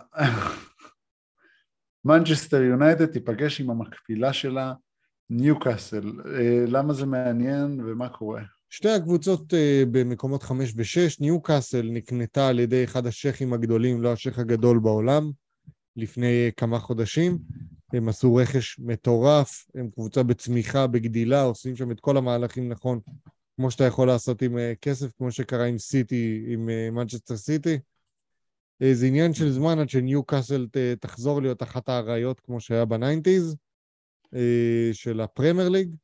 מנצ'סטר יונייטד תיפגש עם המקפילה שלה, ניוקאסל. למה זה מעניין ומה קורה? שתי הקבוצות במקומות 5 ו-6, ניוקאסל נקנתה על ידי אחד השכים הגדולים, לא השך הגדול בעולם. לפני כמה חודשים, הם עשו רכש מטורף, הם קבוצה בצמיחה, בגדילה, עושים שם את כל המהלכים נכון, כמו שאתה יכול לעשות עם כסף, כמו שקרה עם סיטי, עם מנצ'סטר סיטי. זה עניין של זמן עד שניוקאסל תחזור להיות אחת האריות, כמו שהיה ב-90s, של הפרמייר ליג,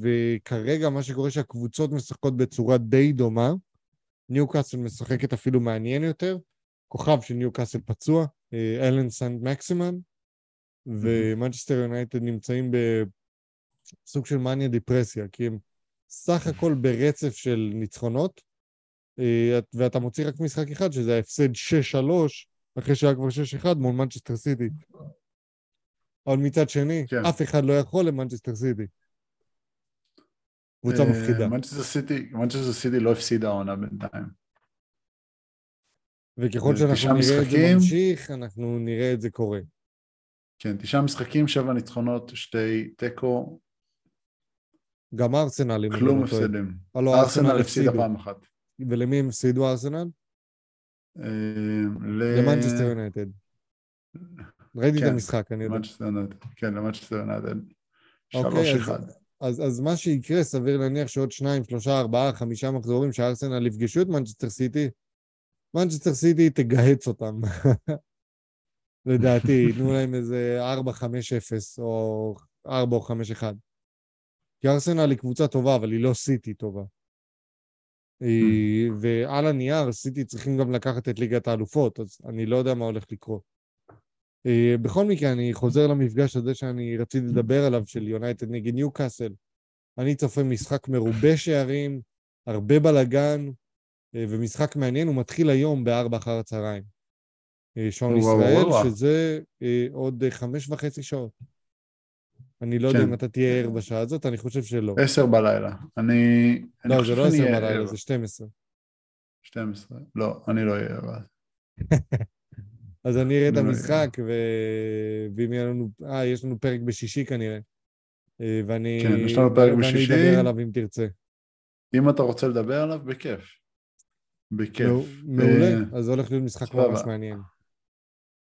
וכרגע מה שקורה שהקבוצות משחקות בצורה די דומה, ניוקאסל משחקת אפילו מעניין יותר, כוכב של ניוקאסל פצוע, אלן סנד מקסימן, ומנצ'סטר יונייטד נמצאים בסוג של מניה דיפרסיה, כי הם סך הכל ברצף של ניצחונות, ואתה מוציא רק משחק אחד, שזה ההפסד 6-3, אחרי שהיה כבר 6-1 מול מנצ'סטר סיטי. אבל מצד שני, אף אחד לא יכול למנצ'סטר סיטי. קבוצה מפחידה. מנצ'סטר סיטי לא הפסידה עונה בינתיים. וככל שאנחנו נראה את זה ממשיך, אנחנו נראה את זה קורה. כן, 9 משחקים, 7 ניצחונות, 2 תיקו. גם ארסנל. כלום הפסדים. ארסנל הפסידה פעם אחת. ולמי הם הפסידו ארסנל? למנצ'סטר יונייטד. ראיתי את המשחק, אני יודע. כן, למנצ'סטר יונייטד. 3-1. אז מה שיקרה, סביר להניח שעוד 2, 3, 4, 5 מחזורים שארסנל יפגשו את מנצ'סטר סיטי, מנצ'סטר סיטי תגהץ אותם, לדעתי, יתנו להם איזה 4-5-0 או 4 או 5-1. כי ארסנל היא קבוצה טובה, אבל היא לא סיטי טובה. ועל הנייר, סיטי צריכים גם לקחת את ליגת האלופות, אז אני לא יודע מה הולך לקרות. בכל מקרה, אני חוזר למפגש הזה שאני רציתי לדבר עליו, של יונייטד נגד ניוקאסל. אני צופה משחק מרובה שערים, הרבה בלגן, ומשחק מעניין, הוא מתחיל היום ב-16:00, שעון ישראל, שזה עוד 5.5 שעות. אני לא יודע אם אתה תהיה ער בשעה הזאת, אני חושב שלא. 22:00. לא, זה לא 22:00, זה 12:00. לא, אני לא אהיה ער. אז אני אראה את המשחק, ואם יהיה לנו... יש לנו פרק בשישי כנראה. ואני... כן, יש לנו פרק בשישי. ואני אדבר עליו אם תרצה. אם אתה רוצה לדבר עליו, בכיף. בכיף. מעולה, אז הולך להיות משחק ממש מעניין.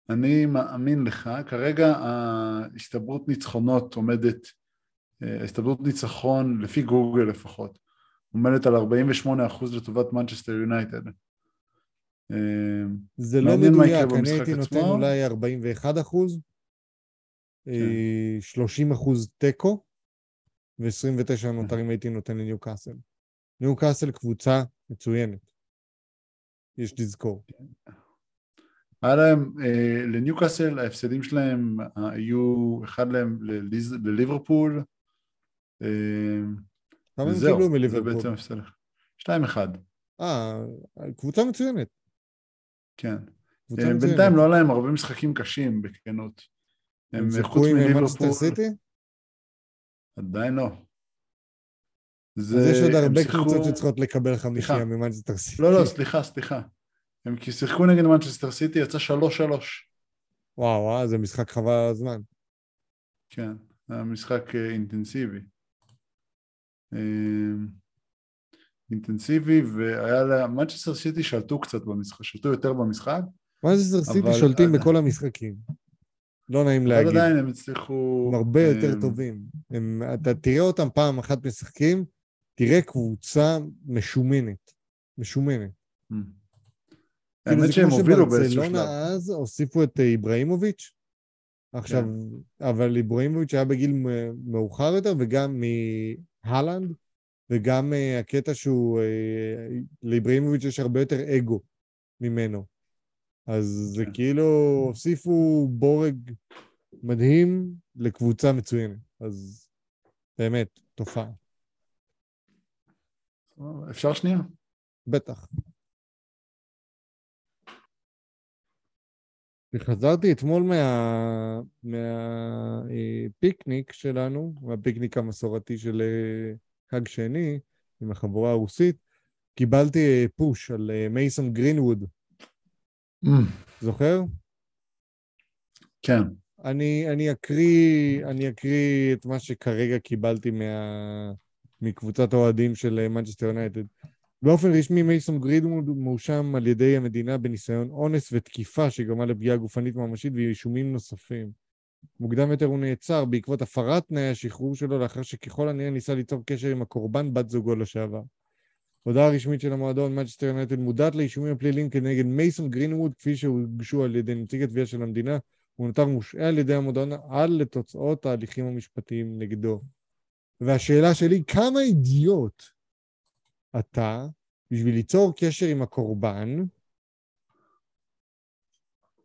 אני מאמין לך, כרגע ההסתברות ניצחונות עומדת, הסתברות ניצחון, לפי גוגל לפחות, עומדת על 48% לטובת מנצ'סטר יונייטד. זה לא מדויק, אני הייתי נותן אולי 41%, 30% טקו, ו-29 הנותרים הייתי נותן לניוקאסל. ניוקאסל קבוצה מצוינת. יש לזכור. היה להם, לניוקאסל, ההפסדים שלהם היו אחד להם לליברפול, כמה הם קיבלו מליברפול? זה בעצם הפסד. 2-1. קבוצה מצוינת. כן. בינתיים לא היה להם הרבה משחקים קשים בכנות. הם חוץ מליברפול. עדיין לא. יש עוד הרבה קבוצות שצריכות לקבל 5 ממנצ'סטר סיטי. לא, סליחה. הם כי שיחקו נגד מנצ'סטר סיטי, יצא 3-3. וואו, זה משחק חבל הזמן. כן, זה משחק אינטנסיבי. אינטנסיבי, והיה לה... מנצ'סטר סיטי שלטו קצת במשחק, שלטו יותר במשחק. מנצ'סטר סיטי שולטים בכל המשחקים. לא נעים להגיד. אבל עדיין הם הצליחו... הם הרבה יותר טובים. אתה תראה אותם פעם אחת משחקים, תראה קבוצה משומנת. האמת שהם הובילו באיזשהו שלב. אז הוסיפו את איברהימוביץ' עכשיו, אבל איברהימוביץ' היה בגיל מאוחר יותר, וגם מהלנד, וגם הקטע שהוא, לאיברהימוביץ' יש הרבה יותר אגו ממנו. אז זה כאילו הוסיפו בורג מדהים לקבוצה מצוינת. אז באמת, תופעה. אפשר שנייה? בטח. וחזרתי אתמול מהפיקניק שלנו, מהפיקניק המסורתי של חג שני, עם החבורה הרוסית, קיבלתי פוש על מייסון גרינווד. זוכר? כן. אני אקריא את מה שכרגע קיבלתי מקבוצת האוהדים של מנצ'סטר יונייטד. באופן רשמי, מייסון גרינווד מואשם על ידי המדינה בניסיון אונס ותקיפה שגרמה לפגיעה גופנית ממשית ואישומים נוספים. מוקדם יותר הוא נעצר בעקבות הפרת תנאי השחרור שלו לאחר שככל הנראה ניסה ליצור קשר עם הקורבן בת זוגו לשעבר. הודעה רשמית של המועדון מנצ'סטר יונייטד מודעת לאישומים הפליליים כנגד מייסון גרינווד כפי שהוגשו על ידי נציג התביעה של המדינה, הוא נותר מושעה על ידי המועדון עד לתוצאות ההליכים המשפטיים נגדו. והשאלה שלי, כמה אידיוט אתה, בשביל ליצור קשר עם הקורבן,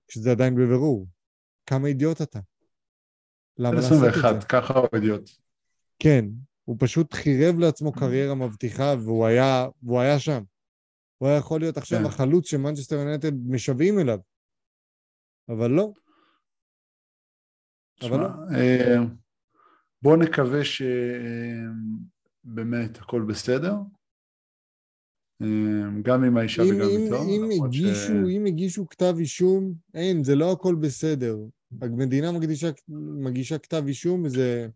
שזה עדיין בבירור, כמה אידיוט אתה? למה לעשות את זה? 21, ככה הוא אידיוט. כן, הוא פשוט חירב לעצמו קריירה מבטיחה, והוא היה שם. הוא היה יכול להיות עכשיו החלוץ שמנצ'סטר יונייטד משווים אליו. אבל לא. בוא נקווה שבאמת הכל בסדר. גם עם האישה וגם איתו. אם הגישו כתב אישום, אין, זה לא הכל בסדר. המדינה מגישה כתב אישום, זה...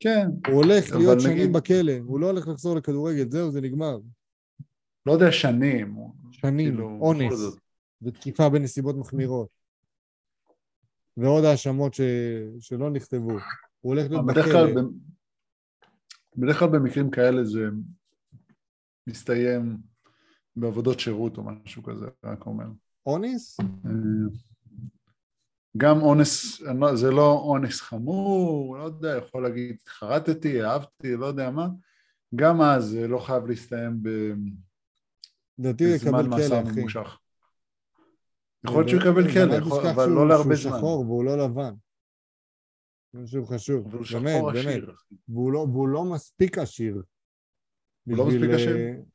כן. הוא הולך להיות שנים בכלא, הוא לא הולך לחזור לכדורגל, זהו, זה נגמר. לא יודע, שנים, אונס, ותקיפה בנסיבות מחמירות. ועוד האשמות שלא נכתבו. הוא הולך להיות בכלא. בדרך כלל במקרים כאלה זה... מסתיים בעבודות שירות או משהו כזה, רק אומר. אונס? גם אונס, זה לא אונס חמור, לא יודע, יכול להגיד, חרטתי, אהבתי, לא יודע מה, גם אז זה לא חייב להסתיים בזמן מסע ממושך. יכול להיות שהוא יקבל כלא, אבל לא להרבה זמן. הוא שחור והוא לא לבן. משהו חשוב, באמת. והוא לא מספיק עשיר.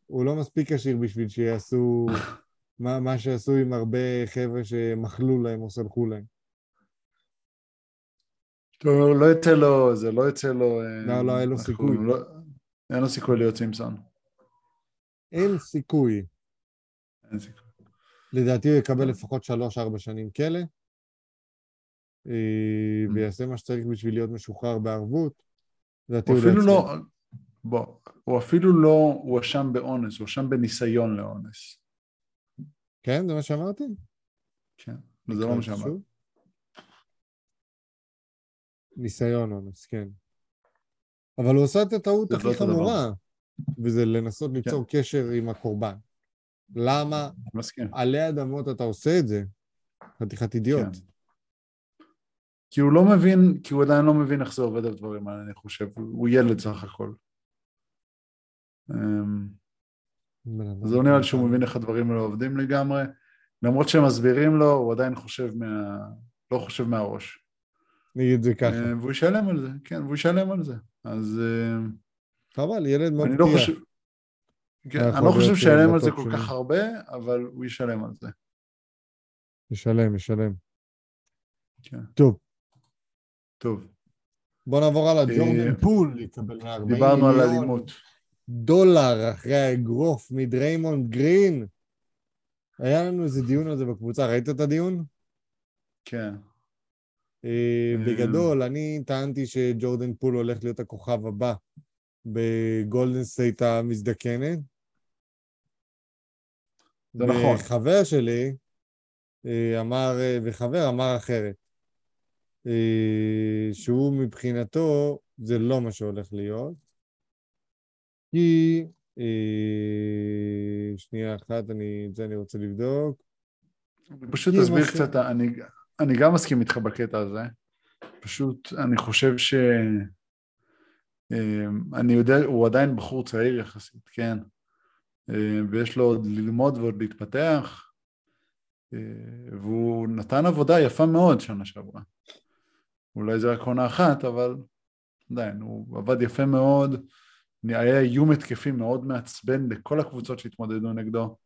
הוא לא מספיק עשיר בשביל שיעשו מה שעשו עם הרבה חבר'ה שמחלו להם או סלחו להם. לא יצא לו, זה לא יצא לו... לא, אין לו סיכוי. אין לו סיכוי להיות סימפסון. אין סיכוי. לדעתי הוא יקבל לפחות 3-4 שנים כלא, ויעשה מה שצריך בשביל להיות משוחרר בערבות. הוא אפילו לא הואשם באונס, הוא הואשם בניסיון לאונס. כן, זה מה שאמרתי? כן, זה לא מה שאמרתי. ניסיון אונס, כן. אבל הוא עושה את הטעות הכי חמורה, וזה לנסות ליצור קשר עם הקורבן. למה? עלי האדמות אתה עושה את זה? חתיכת אידיוט. כי הוא לא מבין, כי הוא עדיין לא מבין איך זה עובד על דברים, אני חושב. הוא ילד סך הכל. זה עונה על שהוא מבין איך הדברים לא עובדים לגמרי. למרות שהם מסבירים לו, הוא עדיין לא חושב מהראש. נגיד זה ככה. והוא ישלם על זה, כן, והוא ישלם על זה. אז... אבל ילד מפתיע. אני לא חושב שישלם על זה כל כך הרבה, אבל הוא ישלם על זה. ישלם. טוב. בוא נעבור על ג'ורדן פול, דיברנו על אלימות. $40 מיליון אחרי האגרוף מדריימונד גרין. היה לנו איזה דיון על זה בקבוצה, ראית את הדיון? כן. בגדול, אני טענתי שג'ורדן פול הולך להיות הכוכב הבא בגולדן סטייט המזדקנת. זה נכון. וחבר שלי אמר אחרת. שהוא מבחינתו, זה לא מה שהולך להיות. כי, שנייה אחת, אני רוצה לבדוק. פשוט תסביר קצת, אני גם מסכים איתך בקטע הזה. פשוט אני חושב ש... אני יודע, הוא עדיין בחור צעיר יחסית, כן. ויש לו עוד ללמוד ועוד להתפתח. והוא נתן עבודה יפה מאוד שנה שעברה. אולי זה רק עונה אחת, אבל עדיין, הוא עבד יפה מאוד. היה איום התקפי מאוד מעצבן לכל הקבוצות שהתמודדו נגדו.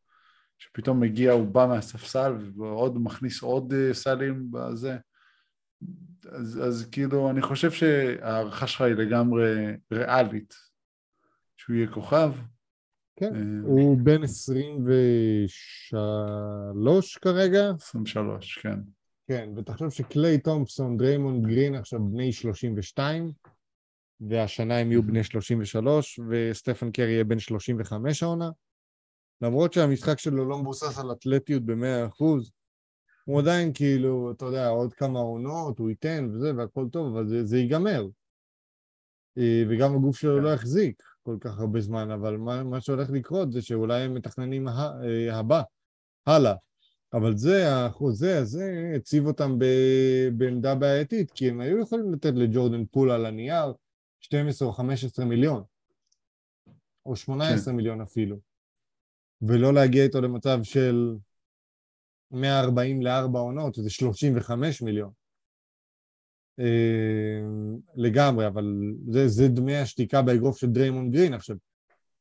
שפתאום מגיע, הוא בא מהספסל, ועוד מכניס עוד סלים בזה. אז כאילו, אני חושב שהערכה שלך היא לגמרי ריאלית, שהוא יהיה כוכב. כן, הוא בן 23 כרגע. 23, כן. כן, ותחשוב שקליי תומפסון, דריימונד גרין, עכשיו בני 32, והשנה הם יהיו בני 33, וסטפן קרי יהיה בן 35 העונה. למרות שהמשחק שלו לא מבוסס על אתלטיות ב-100%, הוא עדיין כאילו, אתה יודע, עוד כמה עונות, הוא ייתן וזה, והכל טוב, אבל זה ייגמר. וגם הגוף שלו לא יחזיק כל כך הרבה זמן, אבל מה שהולך לקרות זה שאולי הם מתכננים הבא, הלאה. אבל זה, החוזה הזה, הציב אותם בעמדה בעייתית, כי הם היו יכולים לתת לג'ורדן פול על הנייר 12 או 15 מיליון, או 18 מיליון אפילו, ולא להגיע איתו למצב של 140 ל-4 עונות, זה 35 מיליון. לגמרי, אבל זה דמי השתיקה באגרוף של דריימונד גרין. עכשיו,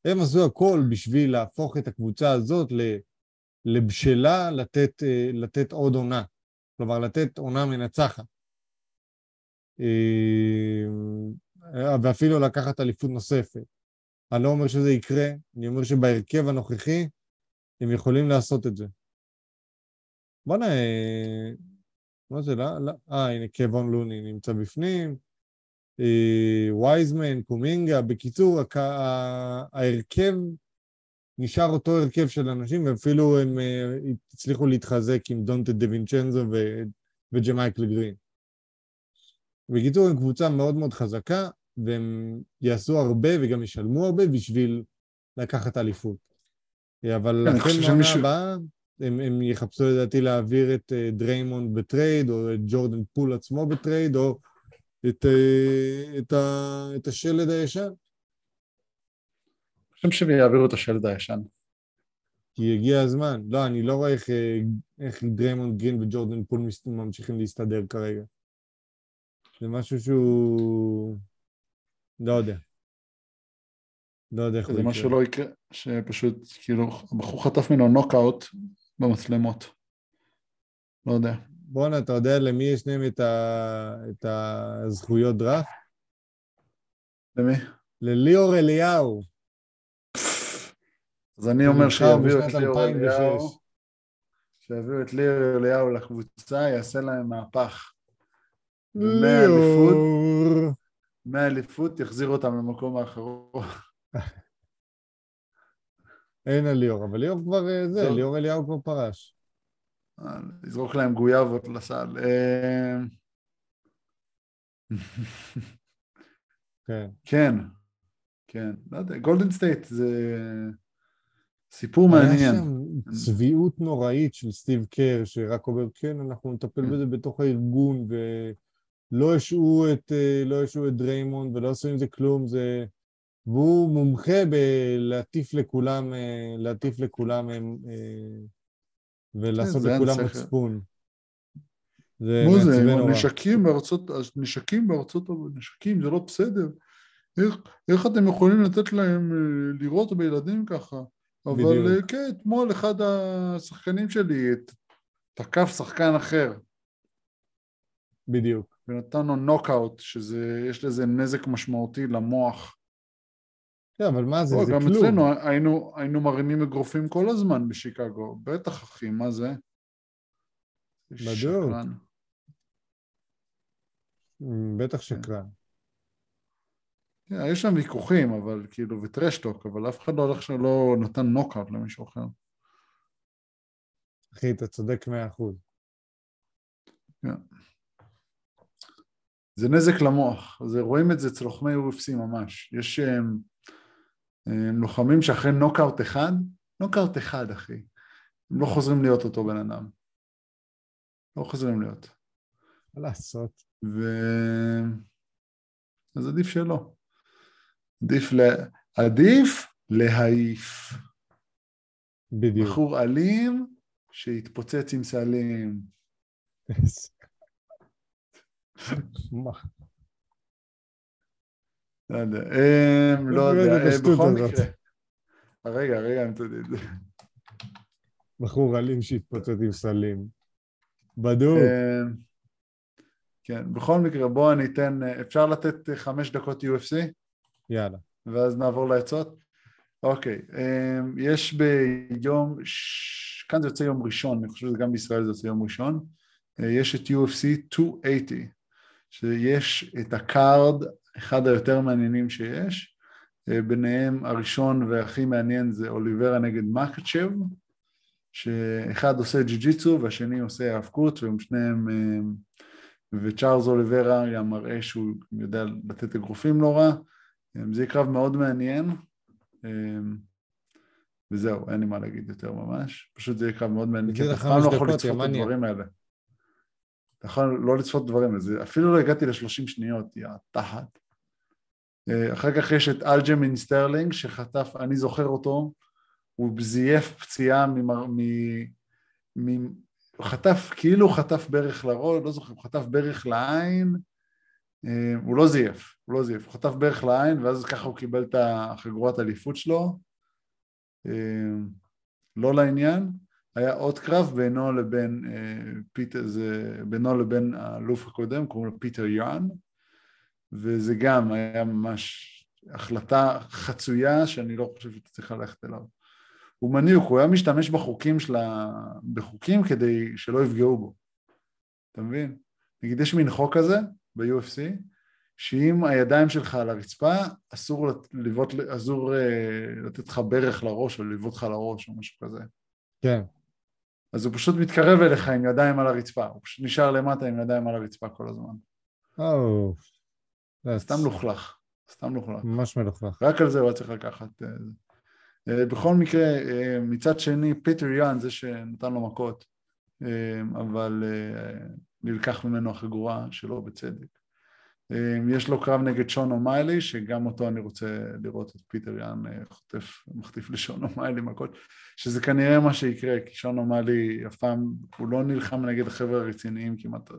הם עשו הכל בשביל להפוך את הקבוצה הזאת לבשלה, לתת עוד עונה. כלומר, לתת עונה מנצחה. ואפילו לקחת אליפות נוספת. אני לא אומר שזה יקרה, אני אומר שבהרכב הנוכחי הם יכולים לעשות את זה. בוא נה... מה זה? הנה, קאבון לוני נמצא בפנים, וייזמן, קומינגה, בקיצור, ההרכב נשאר אותו הרכב של אנשים, ואפילו הם הצליחו להתחזק עם דונטה דווינצ'נזו וג'מייקל גרין. בקיצור, הם קבוצה מאוד מאוד חזקה, והם יעשו הרבה וגם ישלמו הרבה בשביל לקחת אליפות. אבל החל מהעונה הבאה, הם יחפשו לדעתי להעביר את דריימונד בטרייד, או את ג'ורדן פול עצמו בטרייד, או את השלד הישן. אני חושב שהם יעבירו את השלד הישן. כי הגיע הזמן. לא, אני לא רואה איך דריימונד גרין וג'ורדן פול ממשיכים להסתדר כרגע. זה משהו שהוא... לא יודע איך זה יקרה. זה משהו לא יקרה, שפשוט כאילו הבחור חטף ממנו נוקאוט במצלמות. לא יודע. בואנה, אתה יודע למי יש להם את הזכויות דראפט? למי? לליאור אליהו. אז אני אומר שיעבירו את ליאור אליהו. שיביאו את ליאור אליהו לקבוצה, יעשה להם מהפך. מהאליפות יחזיר אותם למקום האחרון. אין על ליאור, אבל ליאור כבר זה, ליאור אליהו כבר פרש. יזרוק להם גויאבות לסל. כן. כן, לא יודע, גולדן סטייט זה סיפור מעניין. היה שם צביעות נוראית של סטיב קר, שרק אומר, כן, אנחנו נטפל בזה בתוך הארגון, ולא השאו את דריימונד, ולא עשו עם זה כלום, והוא מומחה בלהטיף לכולם, ולעשות לכולם מצפון. מוזר, נשקים בארצות, זה לא בסדר. איך אתם יכולים לתת להם לראות בילדים ככה? אבל כן, אתמול אחד השחקנים שלי תקף שחקן אחר. בדיוק. ונתן לו נוקאוט, שיש לזה נזק משמעותי למוח. כן, אבל מה זה? זה כלום. גם אצלנו היינו מרימים אגרופים כל הזמן בשיקגו. בטח, אחי, מה זה? בדיוק. בטח שקרן. יש שם ויכוחים, אבל כאילו, וטרשטוק, אבל אף אחד לא הולך שלא נתן נוקאוט למישהו אחר. אחי, אתה צודק 100%. זה נזק למוח, רואים את זה אצל לוחמי UFC ממש. יש לוחמים שאחרי נוקאוט אחד, אחי, הם לא חוזרים להיות אותו בן אדם. לא חוזרים להיות. מה לעשות? אז עדיף שלא. עדיף להעיף. בדיוק. בחור אלים שהתפוצץ עם סלים. מה? לא יודע. בכל מקרה. רגע, אני תודה את זה. בחור אלים שהתפוצץ עם סלים. בדיוק. כן, בכל מקרה, בואו אני אתן, אפשר לתת 5 דקות UFC? יאללה. ואז נעבור לעצות. אוקיי, יש ביום, כאן זה יוצא יום ראשון, אני חושב שזה גם בישראל זה יוצא יום ראשון, יש את UFC 280, שיש את הקארד, אחד היותר מעניינים שיש, ביניהם הראשון והכי מעניין זה אוליביירה נגד מקצ'ב, שאחד עושה ג'יג'יצו והשני עושה האבקות, והם שניהם, וצ'ארלס אוליביירה היה מראה שהוא יודע לתת אגרופים לא רע, זה קרב מאוד מעניין, וזהו, אין לי מה להגיד יותר ממש, פשוט זה קרב מאוד מעניין, כי אתה פעם לא יכול לצפות את הדברים האלה. אתה יכול לא לצפות את הדברים האלה, אפילו לא הגעתי ל30 שניות, יא תחת. אחר כך יש את אלג'מין סטרלינג, שחטף, אני זוכר אותו, הוא בזייף פציעה, חטף, כאילו חטף ברך לראש, לא זוכר, חטף ברך לעין, הוא לא זייף, הוא חטף ברך לעין, ואז ככה הוא קיבל את החגורת אליפות שלו, לא לעניין, היה עוד קרב בינו לבין האלוף הקודם, קוראים לו פיטר יואן, וזה גם היה ממש החלטה חצויה, שאני לא חושב שאתה צריכה ללכת אליו. הוא מניוק, הוא היה משתמש בחוקים כדי שלא יפגעו בו, אתה מבין? נגיד יש מין חוק כזה, ב-UFC, שאם הידיים שלך על הרצפה, אסור לתת לך ברך לראש, או ליוות לך לראש, או משהו כזה. כן. אז הוא פשוט מתקרב אליך עם ידיים על הרצפה, הוא פשוט נשאר למטה עם ידיים על הרצפה כל הזמן. סתם לוכלך. ממש מלוכלך. רק על זה הוא צריך לקחת. בכל מקרה, מצד שני, פיטר יואן זה שנתן לו מכות, אבל נלקח ממנו החגורה שלו בצדק. יש לו קרב נגד שון אומיילי, שגם אותו אני רוצה לראות את פיטר יואן מחטיף לשון אומיילי מכות, שזה כנראה מה שיקרה, כי שון אומיילי הפעם, הוא לא נלחם נגד החבר'ה הרציניים כמעט.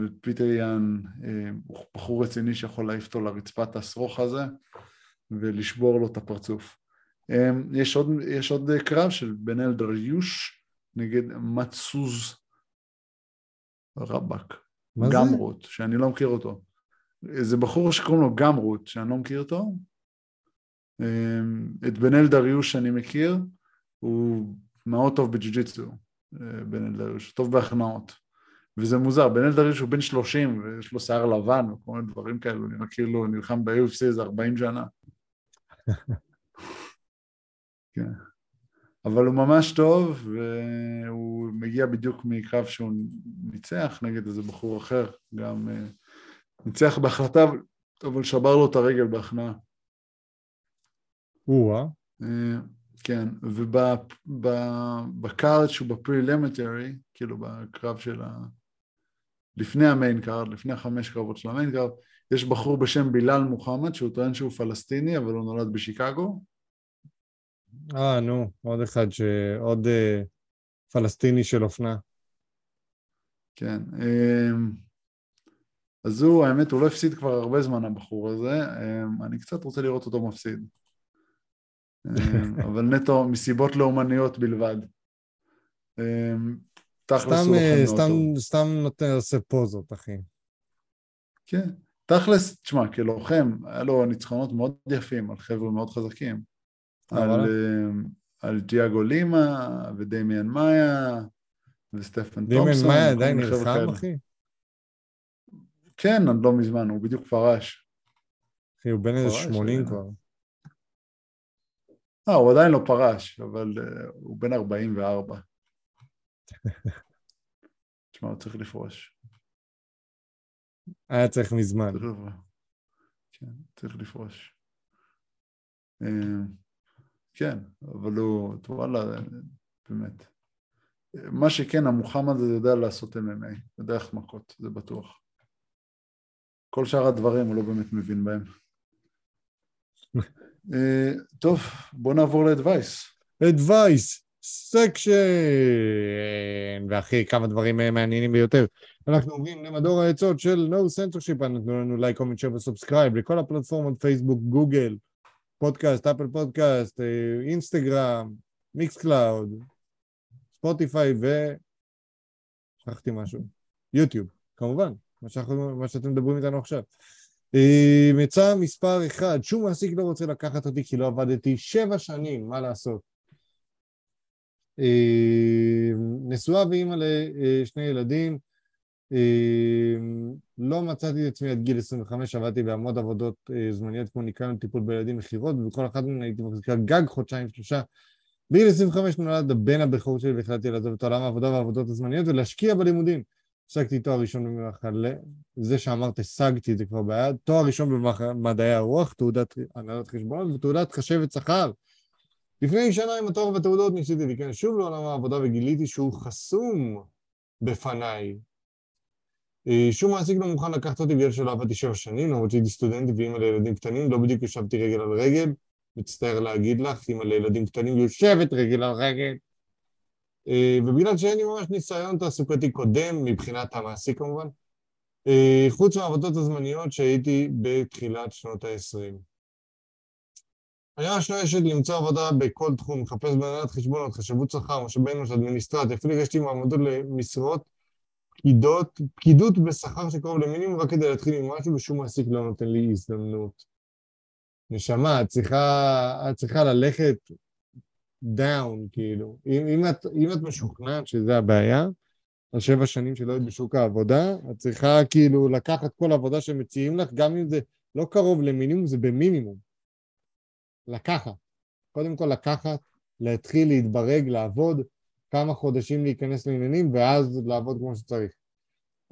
ופיטר יואן הוא בחור רציני שיכול להעיף אותו לרצפת הסרוך הזה, ולשבור לו את הפרצוף. יש עוד קרב של בניל דריוש נגד מצוז רבק. גמרות, שאני לא מכיר אותו. זה בחור שקוראים לו גמרות, שאני לא מכיר אותו. את בניל דריוש שאני מכיר, הוא מאוד טוב בג'יוג'יצו, בניל דריוש, טוב בהכנעות, וזה מוזר, בניל דריוש הוא בן 30, ויש לו שיער לבן, וכל מיני דברים כאלו, נראה כאילו נלחם ב-UFC איזה 40 שנה. כן. אבל הוא ממש טוב, והוא מגיע בדיוק מקרב שהוא ניצח נגד איזה בחור אחר, גם ניצח בהחלטה, אבל שבר לו את הרגל בהכנעה. וואה. כן, ובקארד שהוא בפרילימטרי, כאילו בקרב של לפני המיין קארד, לפני 5 קרבות של המיין קארד, יש בחור בשם בילאל מוחמד, שהוא טוען שהוא פלסטיני, אבל הוא נולד בשיקגו. נו, עוד אחד, עוד פלסטיני של אופנה. כן, אז הוא, האמת, הוא לא הפסיד כבר הרבה זמן הבחור הזה, אני קצת רוצה לראות אותו מפסיד. אבל נטו מסיבות לאומניות בלבד. תכלס הוא אוכל מאותו. סתם נותן עושה פוזות, אחי. כן, תכלס, תשמע, כלוחם, היה לו ניצחונות מאוד יפים על חבר'ה מאוד חזקים. על ג'יאגו לימה ודמיאן מאיה וסטפן תומסון. דמיאן מאיה עדיין נלחם, אחי? כן, עד לא מזמן, הוא בדיוק פרש. אחי, הוא בן איזה 80 כבר. הוא עדיין לא פרש, אבל הוא בן 44. תשמע, הוא צריך לפרוש. היה צריך מזמן. כן, צריך לפרוש. כן, אבל הוא, וואלה, באמת. מה שכן, המוחמד הזה יודע לעשות MMA, יודע איך מכות, זה בטוח. כל שאר הדברים הוא לא באמת מבין בהם. טוב, בוא נעבור לאדווייס. אדווייס, סקשן, ואחי, כמה דברים מעניינים ביותר. אנחנו עוברים למדור העצות של No Censorship, נתנו לנו לייק, קומנט, שייר וסאבסקרייב, לכל הפלטפורמות, פייסבוק, גוגל, פודקאסט, אפל פודקאסט, אינסטגרם, מיקס קלאוד, ספוטיפיי שכחתי משהו, יוטיוב, כמובן, מה שאתם מדברים איתנו עכשיו. מצא מספר 1, שום מעסיק לא רוצה לקחת אותי כי לא עבדתי 7 שנים, מה לעשות? נשואה ואימא ל2 ילדים, לא מצאתי את עצמי עד גיל 25, עבדתי בהמון עבודות זמניות כמו ניקיון, טיפול בילדים, מכירות, ובכל אחת מהן הייתי מחזיקה גג 1-3 חודשים. בגיל 25 נולד הבן הבכור שלי והחלטתי לעזוב את עולם העבודה והעבודות הזמניות ולהשקיע בלימודים. השגתי תואר ראשון במחלה, זה שאמרת השגתי, זה כבר בעיה, תואר ראשון במדעי הרוח, תעודת הנהלת חשבונות ותעודת חשבת שכר. לפני שנה עם התואר והתעודות ניסיתי להיכנס שוב לעולם העבודה וגיליתי שהוא חסום בפניי. שום מעסיק לא מוכן לקחת אותי בגלל שלא עבדתי 7 שנים, למרות שהייתי סטודנט ואימא לילדים קטנים, לא בדיוק ישבתי רגל על רגל, מצטער להגיד לך, אימא לילדים קטנים יושבת רגל על רגל, ובגלל שאין לי ממש ניסיון תעסוקתי קודם, מבחינת המעסיק כמובן, חוץ מהעבודות הזמניות שהייתי בתחילת שנות ה-20. היה השואשת למצוא עבודה בכל תחום, מחפש בהנהלת חשבונות, חשבות שכר, משאבי אנוש, אדמיניסטרציה, אפילו הגשתי מועמדות למשרות פקידות בשכר שקרוב למינימום, רק כדי להתחיל עם משהו, ושום מעסיק לא נותן לי הזדמנות. נשמה, את צריכה ללכת דאון, כאילו. אם את משוכנעת שזה הבעיה, על 7 שנים שלא היית בשוק העבודה, את צריכה כאילו לקחת כל עבודה שמציעים לך, גם אם זה לא קרוב למינימום, זה במינימום. לקחת. קודם כל לקחת, להתחיל להתברג, לעבוד, כמה חודשים להיכנס לעניינים, ואז לעבוד כמו שצריך.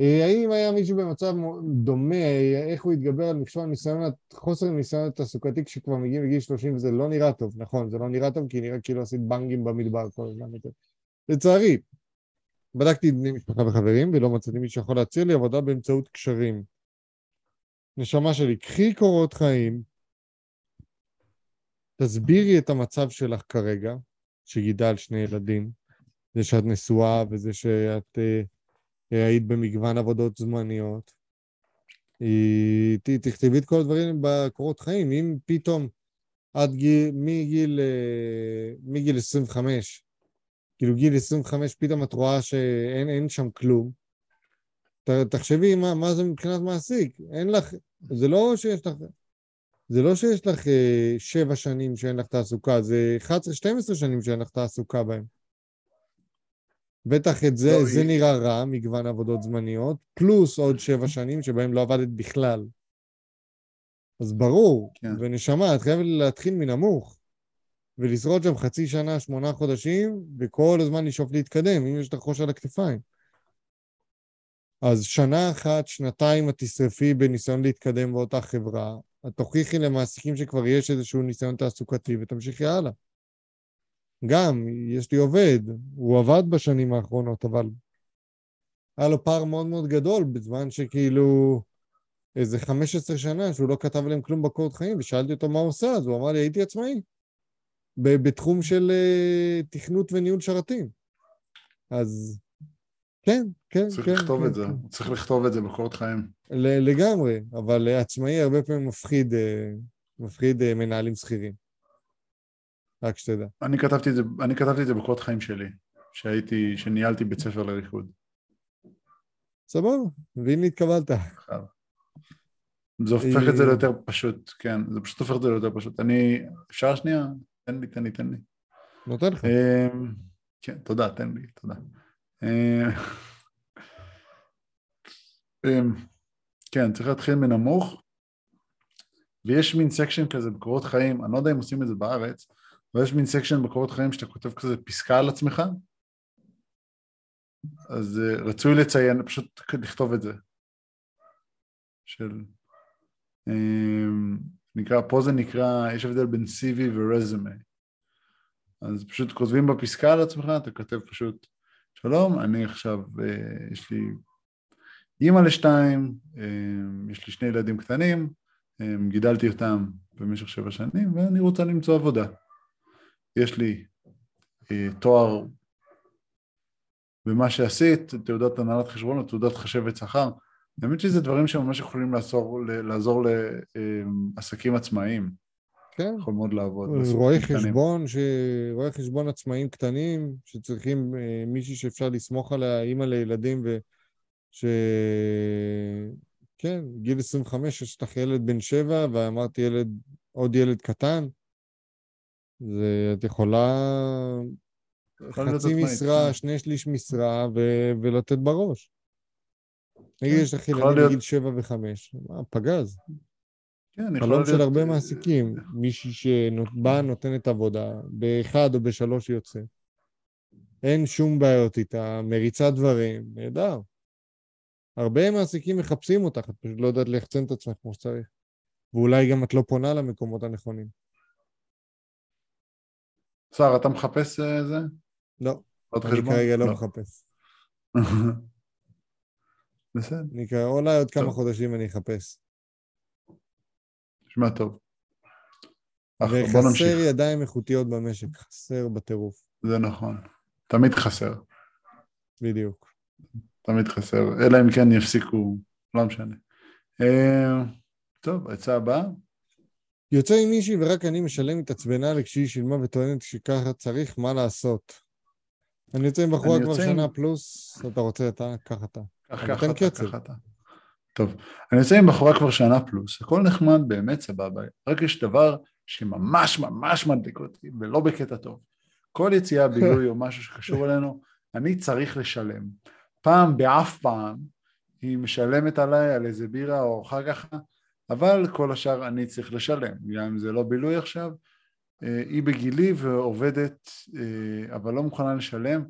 האם היה מישהו במצב דומה, איך הוא התגבר על מכשול ניסיון, חוסר ניסיון תעסוקתי, כשכבר מגיעים בגיל 30, וזה לא נראה טוב, נכון, זה לא נראה טוב, כי נראה כאילו עשית בנגים במדבר כל הזמן. לצערי, בדקתי בני משפחה וחברים, ולא מצאתי מי שיכול להציע לי עבודה באמצעות קשרים. נשמה שלי, קחי קורות חיים, תסבירי את המצב שלך כרגע, שגידל 2 ילדים, זה שאת נשואה וזה שאת היית במגוון עבודות זמניות. תכתבי את כל הדברים בקורות חיים. אם פתאום מגיל 25, כאילו גיל 25 פתאום את רואה שאין שם כלום, תחשבי מה זה מבחינת מעסיק. אין לך, זה לא שיש לך 7 שנים שאין לך תעסוקה, זה 11-12 שנים שאין לך תעסוקה בהם. בטח את זה, זה נראה רע, מגוון עבודות זמניות, פלוס עוד 7 שנים שבהם לא עבדת בכלל. אז ברור, ונשמע, את חייבת להתחיל מנמוך, ולשרוד שם חצי שנה, 8 חודשים, וכל הזמן לשאוף להתקדם, אם יש לך חוש על הכתפיים. אז 1-2 שנים את תשרפי בניסיון להתקדם באותה חברה, את תוכיחי למעסיקים שכבר יש איזשהו ניסיון תעסוקתי, ותמשיכי הלאה. גם, יש לי עובד, הוא עבד בשנים האחרונות, אבל היה לו פער מאוד מאוד גדול, בזמן שכאילו איזה 15 שנה שהוא לא כתב עליהם כלום בקורות חיים, ושאלתי אותו מה הוא עושה, אז הוא אמר לי, הייתי עצמאי, בתחום של תכנות וניהול שרתים. אז כן, כן, צריך כן. לכתוב כן, את זה. כן. צריך לכתוב את זה בקורות חיים. לגמרי, אבל עצמאי הרבה פעמים מפחיד מנהלים שכירים. רק שתדע. אני כתבתי את זה בקורות חיים שלי, שניהלתי בית ספר לריחוד. סבבה, והנה התקבלת. זה הופך את זה ליותר פשוט, כן, זה פשוט הופך את זה ליותר פשוט. אני, אפשר שנייה? תן לי. נותן לך. כן, תודה, תן לי. כן, צריך להתחיל מנמוך, ויש מין סקשן כזה בקורות חיים, אני לא יודע אם עושים את זה בארץ, ויש מין סקשן בקורות חיים שאתה כותב כזה פסקה על עצמך, אז רצוי לציין, פשוט לכתוב את זה. של... פה זה נקרא, יש הבדל בין CV ורזומה. אז פשוט כותבים בפסקה על עצמך, אתה כותב פשוט, שלום, אני עכשיו, יש לי אמא ל2, יש לי 2 ילדים קטנים, גידלתי אותם במשך 7 שנים, ואני רוצה למצוא עבודה. יש לי תואר במה שעשית, תעודת הנהלת חשבון, תעודת חשבת שכר. באמת שזה דברים שממש יכולים לעזור לעסקים עצמאיים. כן. יכול מאוד לעבוד. רואי חשבון עצמאיים קטנים, שצריכים מישהי שאפשר לסמוך עליה, אימא לילדים, וש... כן, גיל 25, יש לך ילד בן 7, ואמרתי עוד ילד קטן, את יכולה חצי משרה, 2/3 משרה, ולתת בראש. נגיד, יש לך ילדים בגיל 7 ו5, פגז. חלום של הרבה מעסיקים, מישהי שבאה נותנת עבודה, באחד או ב3 יוצא. אין שום בעיות איתה, מריצה דברים, נהדר. הרבה מעסיקים מחפשים אותך, את פשוט לא יודעת להחצן את עצמך כמו שצריך. ואולי גם את לא פונה למקומות הנכונים. שר, אתה מחפש זה? לא, אני כרגע לא מחפש. בסדר. אולי עוד כמה חודשים אני אחפש. נשמע טוב. וחסר ידיים איכותיות במשק, חסר בטירוף. זה נכון, תמיד חסר. בדיוק. תמיד חסר, אלא אם כן יפסיקו, לא משנה. טוב, הצעה הבאה. יוצא עם מישהי ורק אני משלם את עצבנה לכשהיא שילמה וטוענת שככה צריך, מה לעשות? אני יוצא עם בחורה כבר שנה פלוס, אתה רוצה, אתה, כך אתה. כך אתה. טוב, אני יוצא עם בחורה כבר שנה פלוס, הכל נחמד באמת סבבה, רק יש דבר שממש ממש מדליק אותי, ולא בקטע טוב. כל יציאה בילוי או משהו שקשור אלינו, אני צריך לשלם. פעם באף פעם היא משלמת עליי על איזה בירה או אחר ככה, אבל כל השאר אני צריך לשלם, גם אם זה לא בילוי עכשיו, היא בגילי ועובדת, אבל לא מוכנה לשלם,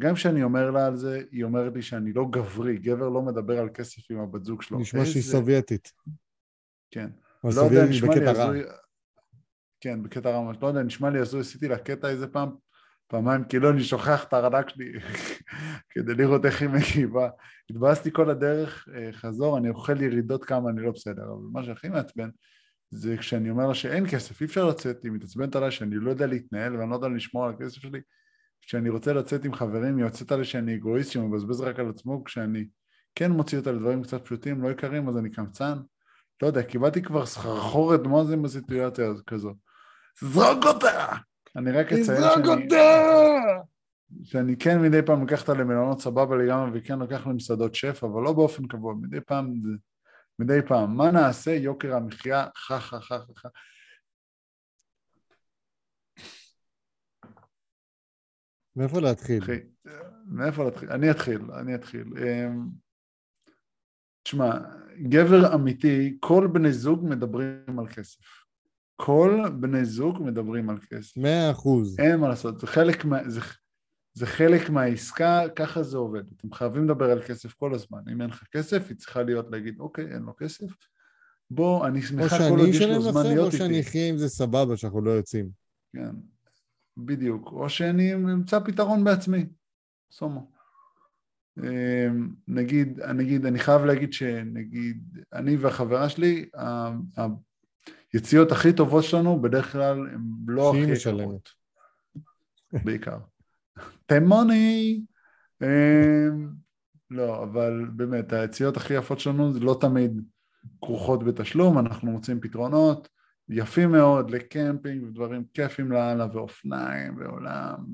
גם כשאני אומר לה על זה, היא אומרת לי שאני לא גברי, גבר לא מדבר על כסף עם הבת זוג שלו. נשמע שהיא סובייטית. כן. לא יודע, נשמע לי עזוי... כן, בקטע רע, לא יודע, נשמע לי עזוי, עשיתי לה קטע איזה פעמיים, כאילו אני שוכח את הרדק שלי כדי לראות איך היא מגיבה. התבאסתי כל הדרך חזור, אני אוכל ירידות כמה, אני לא בסדר. אבל מה שהכי מעצבן זה כשאני אומר לה שאין כסף, אי אפשר לצאת, היא מתעצבנת עליי שאני לא יודע להתנהל ואני לא יודע לשמור על הכסף שלי. כשאני רוצה לצאת עם חברים, היא יוצאת עליי שאני אגואיסט, שמבזבז רק על עצמו, כשאני כן מוציא אותה לדברים קצת פשוטים, לא יקרים, אז אני קמצן. לא יודע, קיבלתי כבר סחרחורת מוזם בסיטואציה כזו. זרוק אותה! אני רק אציין שאני כן מדי פעם לקחת למלונות סבבה לגמרי, וכן לקחת למסעדות שף, אבל לא באופן קבוע, מדי פעם, מה נעשה? יוקר המחיה, חחחחחח. מאיפה להתחיל? אני אתחיל. תשמע, גבר אמיתי, כל בני זוג מדברים על כסף. כל בני זוג מדברים על כסף. 100%. אין מה לעשות, זה חלק מהעסקה, ככה זה עובד. אתם חייבים לדבר על כסף כל הזמן. אם אין לך כסף, היא צריכה להיות להגיד, אוקיי, אין לו כסף. בוא, אני שמחה כל עוד יש לו זמן להיות איתי. או שאני אחיה אם זה סבבה, שאנחנו לא יוצאים. כן, בדיוק. או שאני אמצא פתרון בעצמי. סומו. נגיד, אני חייב להגיד שנגיד, אני והחברה שלי, היציאות הכי טובות שלנו, בדרך כלל, הן לא הכי יקרות. בעיקר. תמוני! לא, אבל באמת, היציאות הכי יפות שלנו, זה לא תמיד כרוכות בתשלום, אנחנו מוצאים פתרונות יפים מאוד לקמפינג ודברים כיפים לאללה ואופניים ועולם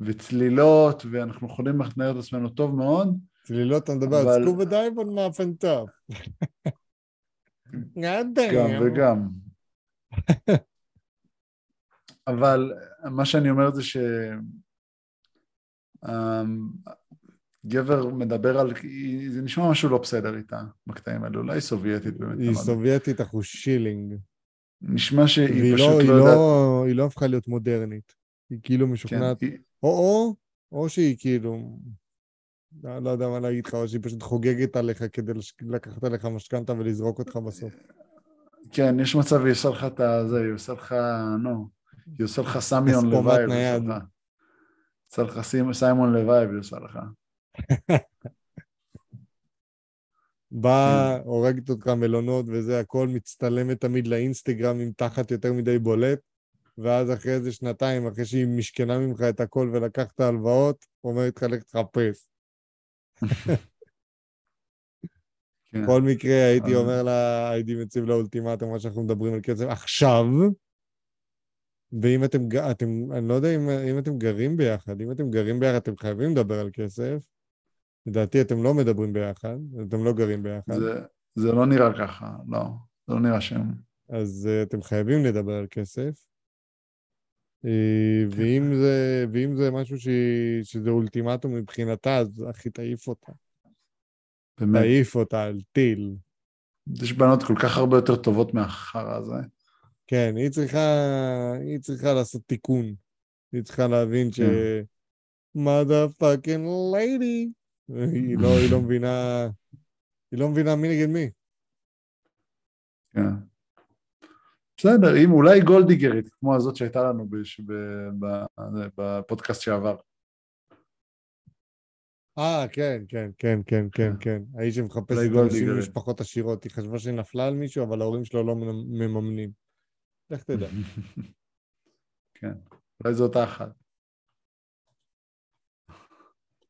וצלילות, ואנחנו יכולים להכנע את עצמנו טוב מאוד. צלילות, אתה מדבר, אבל... סקובה דייב על מהפנטב. גם וגם. אבל מה שאני אומר זה גבר מדבר על, זה נשמע משהו לא בסדר איתה, בקטעים האלה, אולי סובייטית באמת. היא סובייטית, אנחנו שילינג. נשמע שהיא פשוט לא יודעת. היא לא הפכה להיות מודרנית, היא כאילו משוכנעת, או שהיא כאילו, לא יודע מה להגיד לך, או שהיא פשוט חוגגת עליך כדי לקחת עליך משכנתה ולזרוק אותך בסוף. כן, יש מצב, היא עושה לך את זה, היא עושה לך, היא עושה לך סמיון לוייב. עושה לך סיימון לוייב, היא עושה לך. באה, הורגת אותך מלונות וזה, הכל מצטלמת תמיד לאינסטגרם עם תחת יותר מדי בולט, ואז אחרי איזה שנתיים, אחרי שהיא משכנה ממך את הכל ולקחת הלוואות, אומרת לך תחפש. בכל מקרה הייתי אומר לה, הייתי מציב לאולטימטום, מה שאנחנו מדברים על כסף עכשיו, ואם אתם, אני לא יודע אם אתם גרים ביחד, אם אתם גרים ביחד אתם חייבים לדבר על כסף, לדעתי אתם לא מדברים ביחד, אתם לא גרים ביחד. זה לא נראה ככה, לא, זה לא נראה שם. אז אתם חייבים לדבר על כסף, ואם זה משהו שזה אולטימטום מבחינתה, אז אחי תעיף אותה. באמת? תעיף אותה על טיל. יש בנות כל כך הרבה יותר טובות מהחרא הזה. כן, היא צריכה לעשות תיקון. היא צריכה להבין ש... mother fucking lady. היא לא מבינה מי נגד מי. כן. בסדר, אם אולי גולדיגרית, כמו הזאת שהייתה לנו בפודקאסט שעבר. כן, כן, כן, כן, כן, כן. האיש שמחפש את אנשים ממשפחות עשירות, היא חשבה שנפלה על מישהו, אבל ההורים שלו לא מממנים. לך תדע. כן, אולי זאת אחת.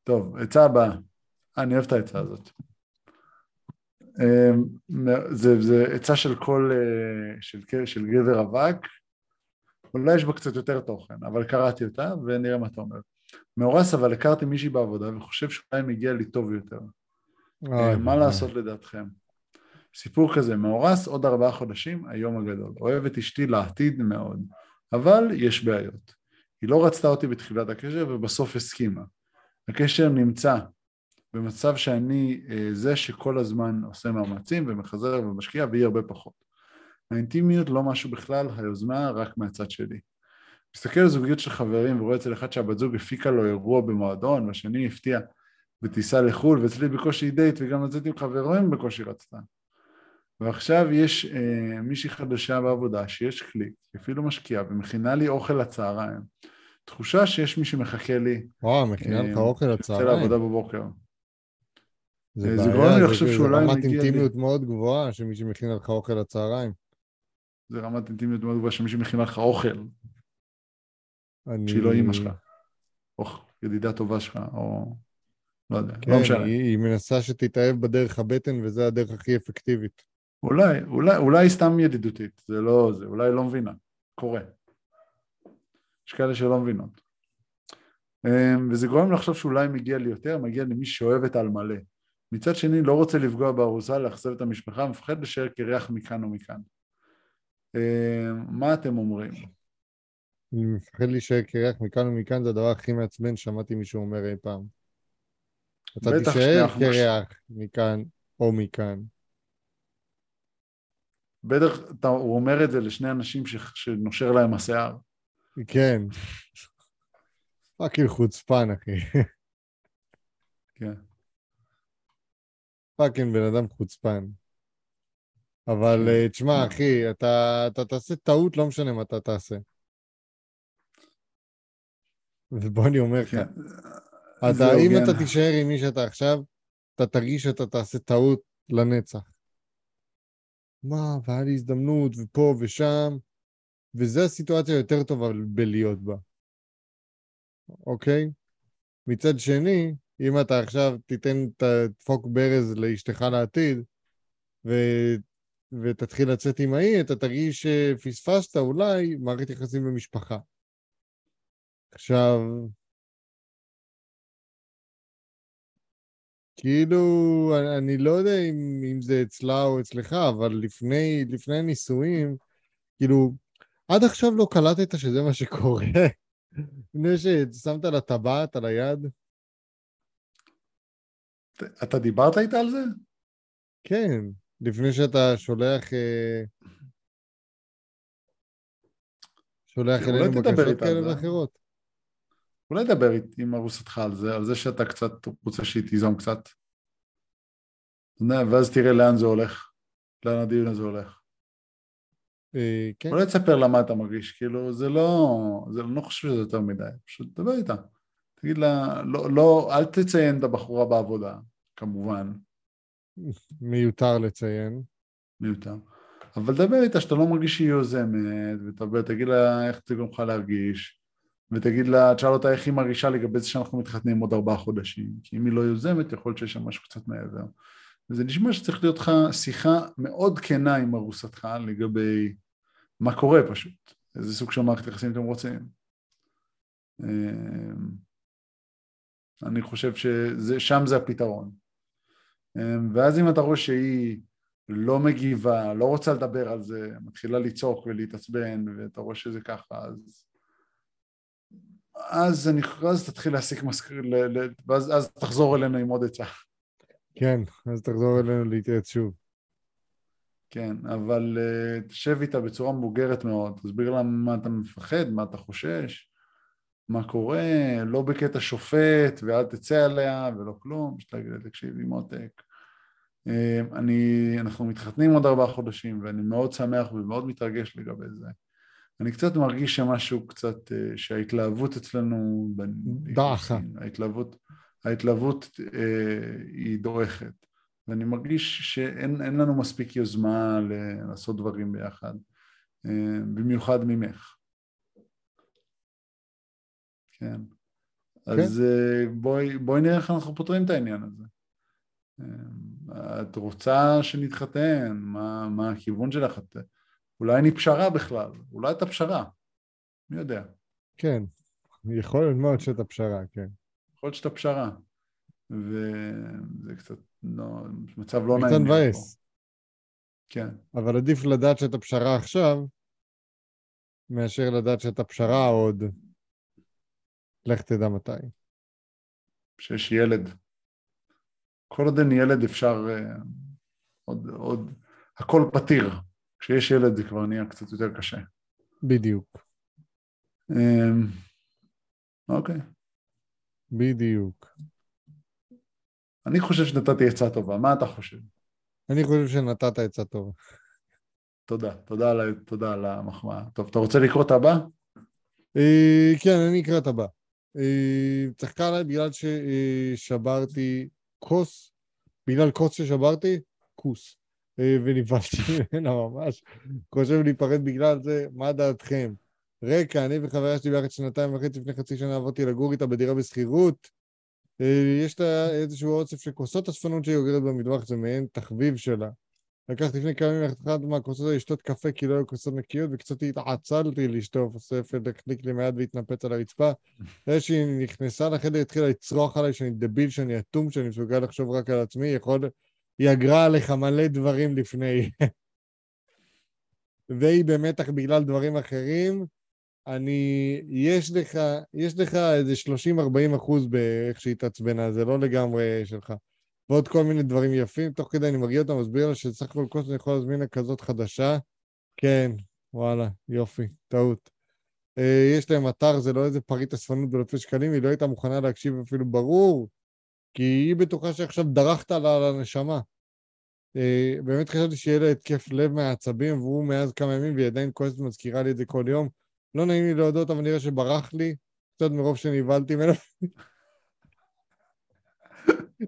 טוב, הצעה הבאה. אני אוהב את ההצעה הזאת. זה הצעה של גבר אבק, אולי יש בה קצת יותר תוכן, אבל קראתי אותה ונראה מה אתה אומר. מאורס, אבל הכרתי מישהי בעבודה וחושב שאולי מגיע לי טוב יותר. מה לעשות לדעתכם? סיפור כזה, מאורס, עוד 4 חודשים, היום הגדול. אוהבת אשתי לעתיד מאוד, אבל יש בעיות. היא לא רצתה אותי בתחילת הקשר ובסוף הסכימה. הקשר נמצא במצב שאני זה שכל הזמן עושה מאמצים ומחזר ומשקיע, והיא הרבה פחות. האינטימיות לא משהו בכלל, היוזמה רק מהצד שלי. מסתכל על זוגיות של חברים ורואה אצל אחד שהבת זוג הפיקה לו אירוע במועדון, והשני הפתיע בטיסה לחול, ואצלי בקושי דייט, וגם לצאת עם חברים בקושי רצתה. ועכשיו יש מישהי חדשה בעבודה שיש כלי, אפילו משקיעה, ומכינה לי אוכל לצהריים. תחושה שיש מי שמחכה לי. וואו, מכינה לך אוכל לצהריים. יוצא לעבודה בבוקר. זה בעיה, זה רמת אינטימיות מאוד גבוהה שמי שמכינה לך אוכל לצהריים. זה רמת אינטימיות מאוד גבוהה שמי שמכינה לך אוכל. שהיא לא אימא שלך. או ידידה טובה שלך, או... לא יודע, לא משנה. היא מנסה שתתאהב בדרך הבטן, וזה הדרך הכי אפקטיבית. אולי היא סתם ידידותית, זה לא זה, אולי לא מבינה, קורה. יש כאלה שלא מבינות. וזה גורם לחשוב שאולי מגיע לי יותר, מגיע למי שאוהבת על מלא. מצד שני, לא רוצה לפגוע בארוסה, להחסב את המשפחה, מפחד לשאר קרח מכאן ומכאן. מה אתם אומרים? אני מפחד להישאר קרח מכאן ומכאן, זה הדבר הכי מעצבן, שמעתי מישהו אומר אי פעם. אתה תישאר קרח מכאן או מכאן. בטח, הוא אומר את זה לשני אנשים שנושר להם השיער. כן. פאקינג חוצפן, אחי. כן. פאקינג בן אדם חוצפן. אבל תשמע, אחי, אתה תעשה טעות, לא משנה מה אתה תעשה. ובוא אני אומר לך, אם אתה תישאר עם מי שאתה עכשיו, אתה תרגיש שאתה תעשה טעות לנצח. מה, והיה לי הזדמנות, ופה ושם, וזו הסיטואציה היותר טובה בלהיות בה. אוקיי? מצד שני, אם אתה עכשיו תיתן את הפוק ברז לאשתך לעתיד, ותתחיל לצאת עם ההיא, אתה תרגיש שפספסת אולי מערכת יחסים במשפחה. עכשיו, כאילו, אני לא יודע אם זה אצלה או אצלך, אבל לפני נישואים, כאילו, עד עכשיו לא קלטת שזה מה שקורה. לפני ששמת לה טבעת על היד. אתה דיברת איתה על זה? כן, לפני שאתה שולח אלינו בקשות כאלה ואחרות. אולי דבר עם הרוסתך על זה שאתה קצת רוצה שהיא תיזום קצת. ואז תראה לאן זה הולך, לאן הדיון הזה הולך. כן. אולי תספר לה מה אתה מרגיש, כאילו זה לא חושב שזה יותר מדי, פשוט דבר איתה. תגיד לה, לא, אל תציין את הבחורה בעבודה, כמובן. מיותר לציין. מיותר. אבל דבר איתה שאתה לא מרגיש שהיא יוזמת, ותגיד לה איך אתה גם יכול להרגיש. ותגיד לה, תשאל אותה איך היא מרגישה לגבי זה שאנחנו מתחתנים עוד 4 חודשים, כי אם היא לא יוזמת, יכול להיות שיש שם משהו קצת מעבר. וזה נשמע שצריך להיות לך שיחה מאוד כנה עם הרוסתך לגבי מה קורה פשוט, איזה סוג של מערכת יחסים אתם רוצים. אני חושב ששם זה הפתרון. ואז אם אתה רואה שהיא לא מגיבה, לא רוצה לדבר על זה, מתחילה לצעוק ולהתעצבן, ואתה רואה שזה ככה, אז תתחיל להסיק ואז תחזור אלינו עם עוד עצה. כן, אז תחזור אלינו להתייעץ שוב. כן, אבל תשב איתה בצורה מבוגרת מאוד, תסביר לה מה אתה מפחד, מה אתה חושש, מה קורה, לא בקטע שופט, ואל תצא עליה, ולא כלום, שתגיד לה, תקשיבי מותק. אנחנו מתחתנים עוד 4 חודשים, ואני מאוד שמח ומאוד מתרגש לגבי זה. אני קצת מרגיש שמשהו קצת, שההתלהבות אצלנו, דעכה. ההתלהבות היא דורכת, ואני מרגיש שאין לנו מספיק יוזמה לעשות דברים ביחד, במיוחד ממך. כן. אז בואי נראה איך אנחנו פותרים את העניין הזה. את רוצה שנתחתן? מה הכיוון שלך את? אולי אני פשרה בכלל, אולי אתה פשרה, מי יודע. כן, יכול להיות מאוד שאתה פשרה, כן. יכול להיות שאתה פשרה, וזה קצת, מצב לא נעים. קצת מבאס. כן. אבל עדיף לדעת שאתה פשרה עכשיו, מאשר לדעת שאתה פשרה עוד, לך תדע מתי. שיש ילד. כל עוד אין ילד אפשר, עוד, הכל פתיר. כשיש ילד זה כבר נהיה קצת יותר קשה. בדיוק. אוקיי. בדיוק. אני חושב שנתתי עצה טובה. מה אתה חושב? אני חושב שנתת עצה טובה. תודה. תודה על המחמאה. טוב, אתה רוצה לקרוא את הבא? כן, אני אקרא את הבא. צחקה עליי בגלל ששברתי כוס. בגלל כוס ששברתי? כוס. ונפלתי ממנה ממש, חושב להיפרד בגלל זה, מה דעתכם? רקע, אני וחברה שלי ביחד 2.5 לפני חצי שנה עברתי לגור איתה בדירה בסחירות, יש לה איזשהו אוסף שכוסות הספנות שהיא אוגרת במטבח, זה מעין תחביב שלה. לקחתי לפני כמה ימים אחת מהכוסות האלה לשתות קפה, כי לא היו כוסות נקיות, וקצת התעצלתי לשטוף, הספל החליק לי מיד והתנפץ על הרצפה. אחרי שהיא נכנסה לחדר, התחילה לצרוח עליי שאני דביל, שאני אטום, שאני מסוגל לחשוב רק על עצמי, היא אגרה עליך מלא דברים לפני, והיא במתח בגלל דברים אחרים, יש לך איזה 30-40% באיך שהתעצבנה, זה לא לגמרי שלך. ועוד כל מיני דברים יפים, תוך כדי אני מרגיע אותם, מסביר לה שסך כל כוס אני יכול להזמין לה כזאת חדשה. כן, וואלה, יופי, טעות. יש להם אתר, זה לא איזה פריט אספנות באלפי שקלים, היא לא הייתה מוכנה להקשיב אפילו ברור, כי היא בטוחה שעכשיו דרכת לה על הנשמה. באמת חשבתי שיהיה לה התקף לב מהעצבים, והוא מאז כמה ימים, והיא עדיין כועסת מזכירה לי את זה כל יום. לא נעים לי להודות, אבל נראה שברח לי, קצת מרוב שנבהלתי ממנו.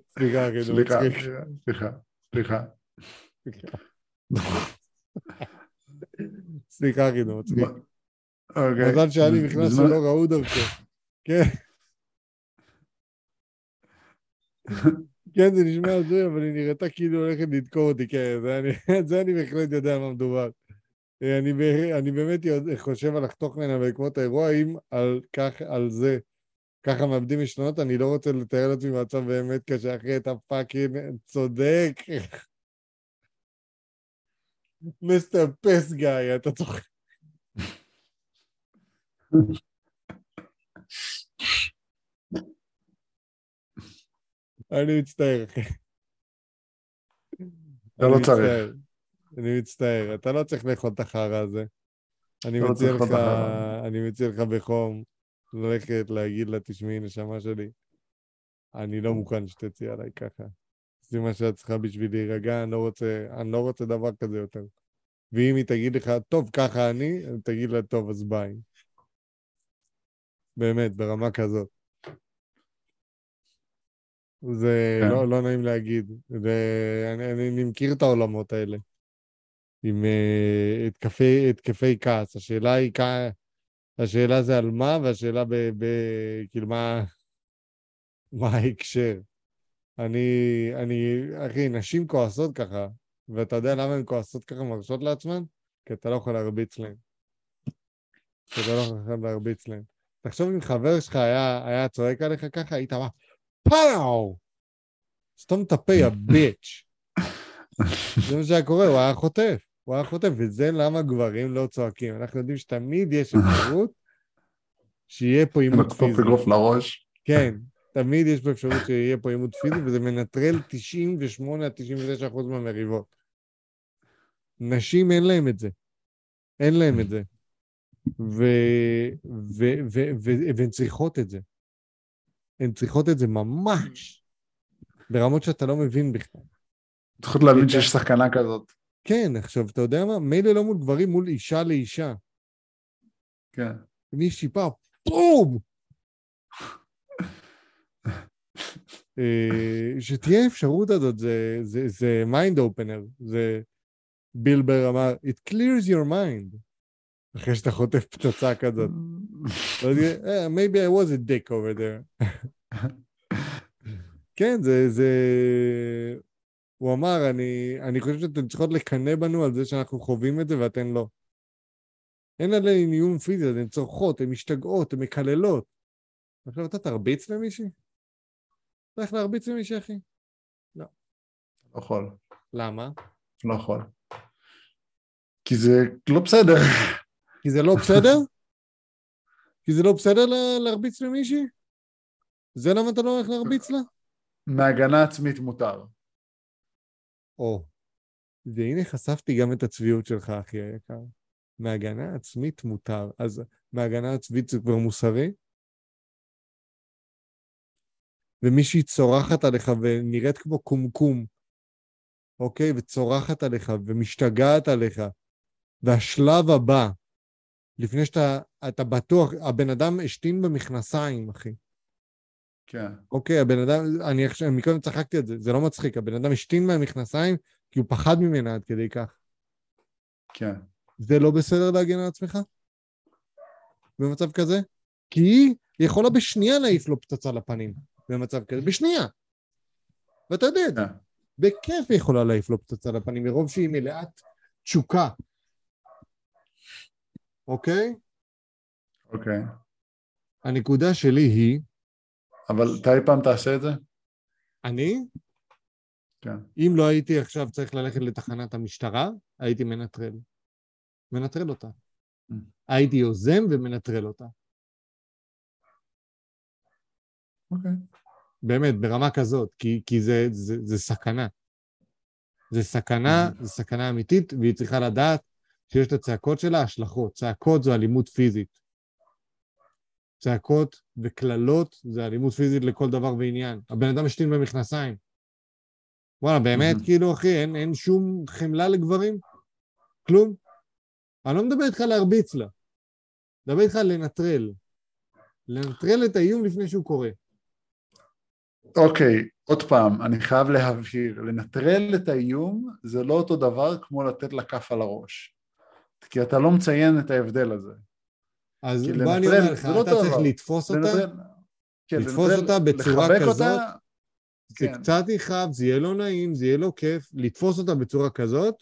סליחה, מזל שאני נכנס שלא ראו דווקא. כן. כן, זה נשמע עזוי, אבל היא נראתה כאילו הולכת לדקור אותי, כן, זה אני בהחלט יודע מה מדובר. אני באמת חושב על לחתוך ממנה בעקבות האירוע, אם על זה ככה מאבדים משנות, אני לא רוצה לתאר לעצמי מצב באמת קשה, אחי, אתה פאקינג צודק. מיסטר פס גאי, אתה צוחק. אני מצטער, אחי. אתה לא צריך. אני מצטער, אתה לא צריך לאכול את החרא הזה. אני מציע לך בחום ללכת להגיד לה, תשמעי נשמה שלי, אני לא מוכן שתצאי עליי ככה. זה מה שאת צריכה בשביל להירגע, אני לא רוצה דבר כזה יותר. ואם היא תגיד לך, טוב, ככה אני, תגיד לה, טוב, אז ביי. באמת, ברמה כזאת. זה כן. לא נעים להגיד. אני מכיר את העולמות האלה. עם התקפי כעס. השאלה זה על מה, והשאלה כאילו מה ההקשר. אחי, נשים כועסות ככה, ואתה יודע למה הן כועסות ככה מרשות לעצמן? כי אתה לא יכול להרביץ להן. תחשוב אם חבר שלך היה צועק עליך ככה, היית אמר, פאו! סתום תפי, הביץ'. זה מה שהיה קורה, הוא היה חוטף, וזה למה גברים לא צועקים. אנחנו יודעים שתמיד יש אפשרות שיהיה פה אימות פיזי. לחטוף אגרוף לראש. כן, תמיד יש פה אפשרות שיהיה פה אימות פיזי, וזה מנטרל 98-99% מהמריבות. נשים אין להם את זה. והן צריכות את זה. הן צריכות את זה ממש. ברמות שאתה לא מבין בכלל. צריכות להבין שיש שחקנה כזאת. כן, עכשיו, אתה יודע מה? מילא לא מול גברים, מול אישה לאישה. כן. מי שיפה, פום! שתהיה אפשרות הזאת, זה mind opener. זה בילבר אמר, it clears your mind. אחרי שאתה חוטף פצצה כזאת. Maybe I was a dick over there. כן, הוא אמר, אני חושב שאתם צריכות לקנא בנו על זה שאנחנו חווים את זה ואתן לא. אין עליהן איום פיזי, הן צורכות, הן משתגעות, הן מקללות. עכשיו אתה תרביץ למישהי? אתה הולך להרביץ למישהי, אחי? לא. לא יכול. למה? לא יכול. כי זה לא בסדר. כי זה לא בסדר להרביץ למישהי? זה למה אתה לא הולך להרביץ לה? מהגנה עצמית מותר. או, והנה חשפתי גם את הצביעות שלך, אחי היקר. מהגנה עצמית מותר. אז מהגנה עצמית זה כבר מוסרי? ומישהי צורחת עליך ונראית כמו קומקום, אוקיי? וצורחת עליך ומשתגעת עליך. והשלב הבא, לפני שאתה בטוח, הבן אדם השתין במכנסיים, אחי. כן. אוקיי, הבן אדם, אני עכשיו, מקודם צחקתי את זה, זה לא מצחיק, הבן אדם השתין מהמכנסיים, כי הוא פחד ממנה עד כדי כך. כן. זה לא בסדר להגן על עצמך? במצב כזה? כי היא יכולה בשנייה להעיף לו פצצה לפנים, במצב כזה, בשנייה. ואתה יודעת, כן. בכיף היא יכולה להעיף לו פצצה לפנים, מרוב שהיא מלאת תשוקה. אוקיי? אוקיי. הנקודה שלי היא... אבל אתה אי פעם תעשה את זה? אני? כן. אם לא הייתי עכשיו צריך ללכת לתחנת המשטרה, הייתי מנטרל אותה. הייתי יוזם ומנטרל אותה. אוקיי. באמת, ברמה כזאת, כי זה סכנה. זה סכנה, זה סכנה אמיתית, והיא צריכה לדעת שיש לצעקות שלה השלכות. צעקות זו אלימות פיזית. צעקות וכללות זה אלימות פיזית לכל דבר ועניין. הבן אדם משתין במכנסיים. וואלה, באמת, כאילו, אחי, אין שום חמלה לגברים? כלום? אני לא מדבר איתך להרביץ לה. מדבר איתך לנטרל. לנטרל את האיום לפני שהוא קורה. אוקיי, עוד פעם, אני חייב להבהיר. לנטרל את האיום זה לא אותו דבר כמו לתת לה כף על הראש. כי אתה לא מציין את ההבדל הזה. אז מה אני אומר לך? אתה צריך לתפוס אותה? לתפוס אותה בצורה כזאת? זה קצת יחב, זה יהיה לא נעים, זה יהיה לא כיף. לתפוס אותה בצורה כזאת,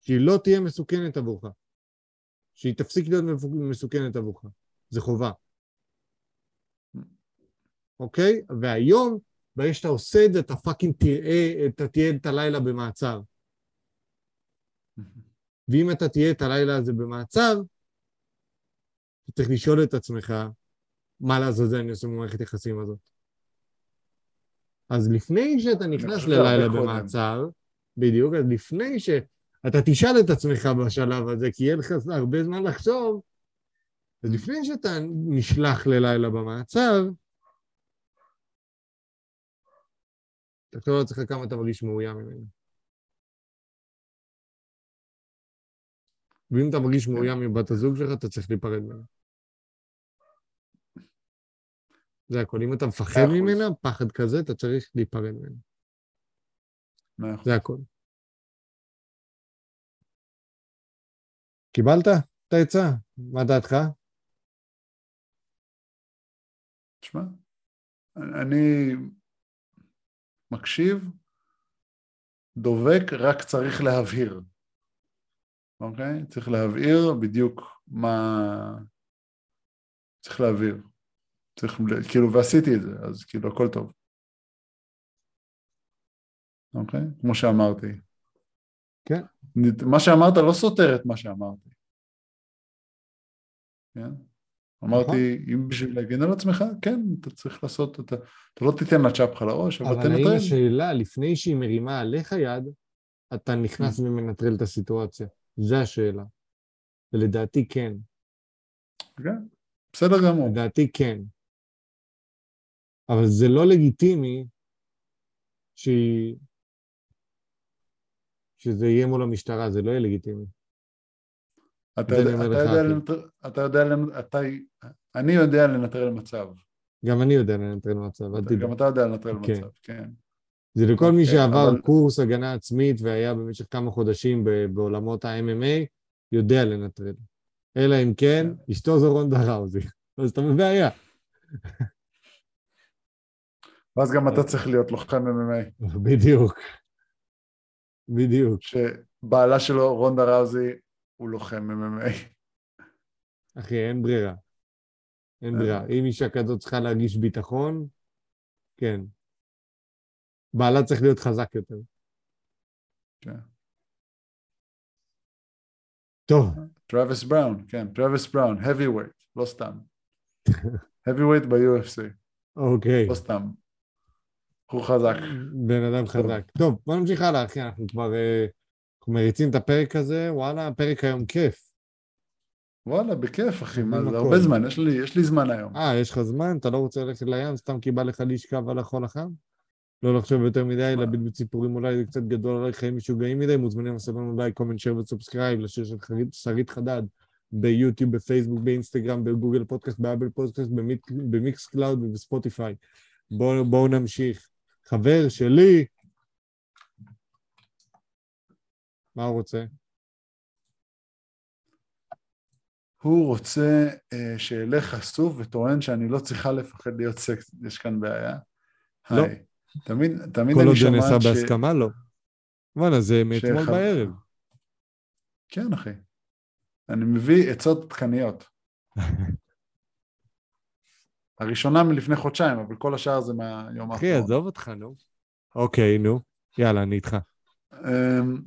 שהיא לא תהיה מסוכנת עבורך. שהיא תפסיק להיות מסוכנת עבורך. זה חובה. אוקיי? והיום, ברגע שאתה עושה את זה, אתה פאקינג תראה, אתה תהיה את הלילה במעצר. ואם אתה תהיה את הלילה הזה במעצר, אתה צריך לשאול את עצמך, מה לעשות זה אני עושה במערכת יחסים הזאת. אז לפני שאתה נכנס ללילה במעצר, בדיוק, אז לפני שאתה תשאל את עצמך בשלב הזה, כי יהיה לך הרבה זמן לחשוב, אז לפני שאתה נשלח ללילה במעצר, אתה חושב על עצמך כמה אתה מרגיש מאוים ממנו. ואם אתה מרגיש מאוים מבת הזוג שלך, אתה צריך להיפרד ממנו. זה הכל. אם אתה מפחד ממנה, פחד כזה, אתה צריך להיפרד ממנו. זה הכל. קיבלת? אתה יצא? מה דעתך? תשמע, אני מקשיב, דובק, רק צריך להבהיר. אוקיי? צריך להבהיר בדיוק מה צריך להבהיר. צריך, כאילו, ועשיתי את זה, אז כאילו, הכל טוב. אוקיי? כמו שאמרתי. כן. מה שאמרת לא סותר את מה שאמרתי. כן? אמרתי, אם בשביל להגן על עצמך, כן, אתה צריך לעשות, אתה לא תיתן לצ'אפך לראש, אבל תנטרל. אבל האם השאלה, לפני שהיא מרימה עליך יד, אתה נכנס ומנטרל את הסיטואציה. זו השאלה. ולדעתי כן. כן, בסדר גמור. לדעתי כן. אבל זה לא לגיטימי שזה יהיה מול המשטרה, זה לא יהיה לגיטימי. אני יודע לנטרל מצב. גם אני יודע לנטרל מצב. גם אתה יודע לנטרל מצב, כן. זה לכל מי שעבר קורס הגנה עצמית והיה במשך כמה חודשים בעולמות ה-MMA, יודע לנטרל. אלא אם כן, אשתו זו רונדה ראוזי. אז אתה מבעיה. ואז גם אתה צריך להיות לוחם MMA. בדיוק. בדיוק. שבעלה שלו, רונדה ראוזי, הוא לוחם MMA. אחי, אין ברירה. אין ברירה. אם אישה כזאת צריכה להגיש ביטחון, כן. בעלה צריך להיות חזק יותר. כן. טוב. טראביס בראון, כן. טראביס בראון, heavyweight, לא סתם. heavyweight ב-UFC. אוקיי. לא סתם. הוא חזק. בן אדם חזק. טוב, בוא נמשיך הלאה, אחי, אנחנו כבר מריצים את הפרק הזה, וואלה, הפרק היום כיף. וואלה, בכיף, אחי, זה הרבה זמן, יש לי זמן היום. יש לך זמן? אתה לא רוצה ללכת לים, סתם קיבל לך להשכב על החול החם? לא לחשוב יותר מדי, להביט בציפורים אולי, זה קצת גדול עלי, חיים משוגעים מדי, מוזמנים לסבן אולי, קומנט, שייר וסובסקרייב, לשיר של שרית חדד, ביוטיוב, בפייסבוק, באינסטגרם, בגוגל פודקאסט, באבל פודקאסט, במיקס קלאוד ובספוטיפיי. בואו נמשיך. חבר שלי, מה הוא רוצה? הוא רוצה שאלה חשוף וטוען שאני לא צריכה לפחד להיות סקס, יש כאן בעיה. לא. תמיד אני שמעת כל עוד נעשה בהסכמה, לא. וואלה, זה מאתמול בערב. כן, אחי. אני מביא עצות תקניות. הראשונה מלפני חודשיים, אבל כל השאר זה מהיום האחרון. אחי, עזוב אותך, נו. אוקיי, נו. יאללה, אני איתך.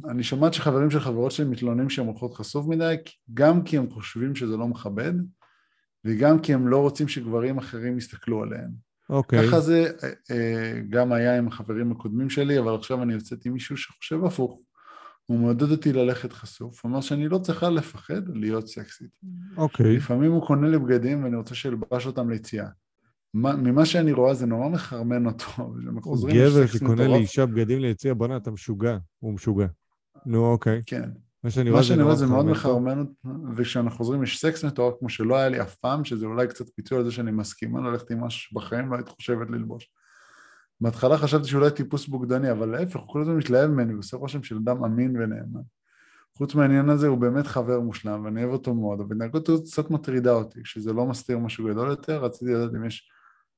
אני שומעת שחברים של חברות שלי מתלוננים שהן הולכות חשוף מדי, גם כי הם חושבים שזה לא מכבד, וגם כי הם לא רוצים שגברים אחרים יסתכלו עליהם. אוקיי. ככה זה גם היה עם החברים הקודמים שלי, אבל עכשיו אני יוצאת עם מישהו שחושב הפוך. הוא מעודד אותי ללכת חשוף, הוא אומר שאני לא צריכה לפחד להיות סקסית. אוקיי. לפעמים הוא קונה לי בגדים ואני רוצה שלבש אותם ליציאה. ממה שאני רואה זה נורא מחרמן אותו. הוא גבר שקונה לאישה בגדים ליציאה, בונה, אתה משוגע. הוא משוגע. נו, אוקיי. כן. מה שאני רואה זה מאוד מחרמן, וכשאנחנו חוזרים יש סקס מטורף, כמו שלא היה לי אף פעם, שזה אולי קצת פיצוי על זה שאני מסכימה, ללכת עם משהו בחיים, לא היית חושבת ללבוש. בהתחלה חשבתי שאולי טיפוס בוגדני, אבל להפך, הוא כל הזמן מתלהב ממני, ועושה רושם של אדם אמין ונאמן. חוץ מהעניין הזה, הוא באמת חבר מושלם, ואני אוהב אותו מאוד, אבל התנהגות הזאת קצת מטרידה אותי, שזה לא מסתיר משהו גדול יותר, רציתי לדעת אם יש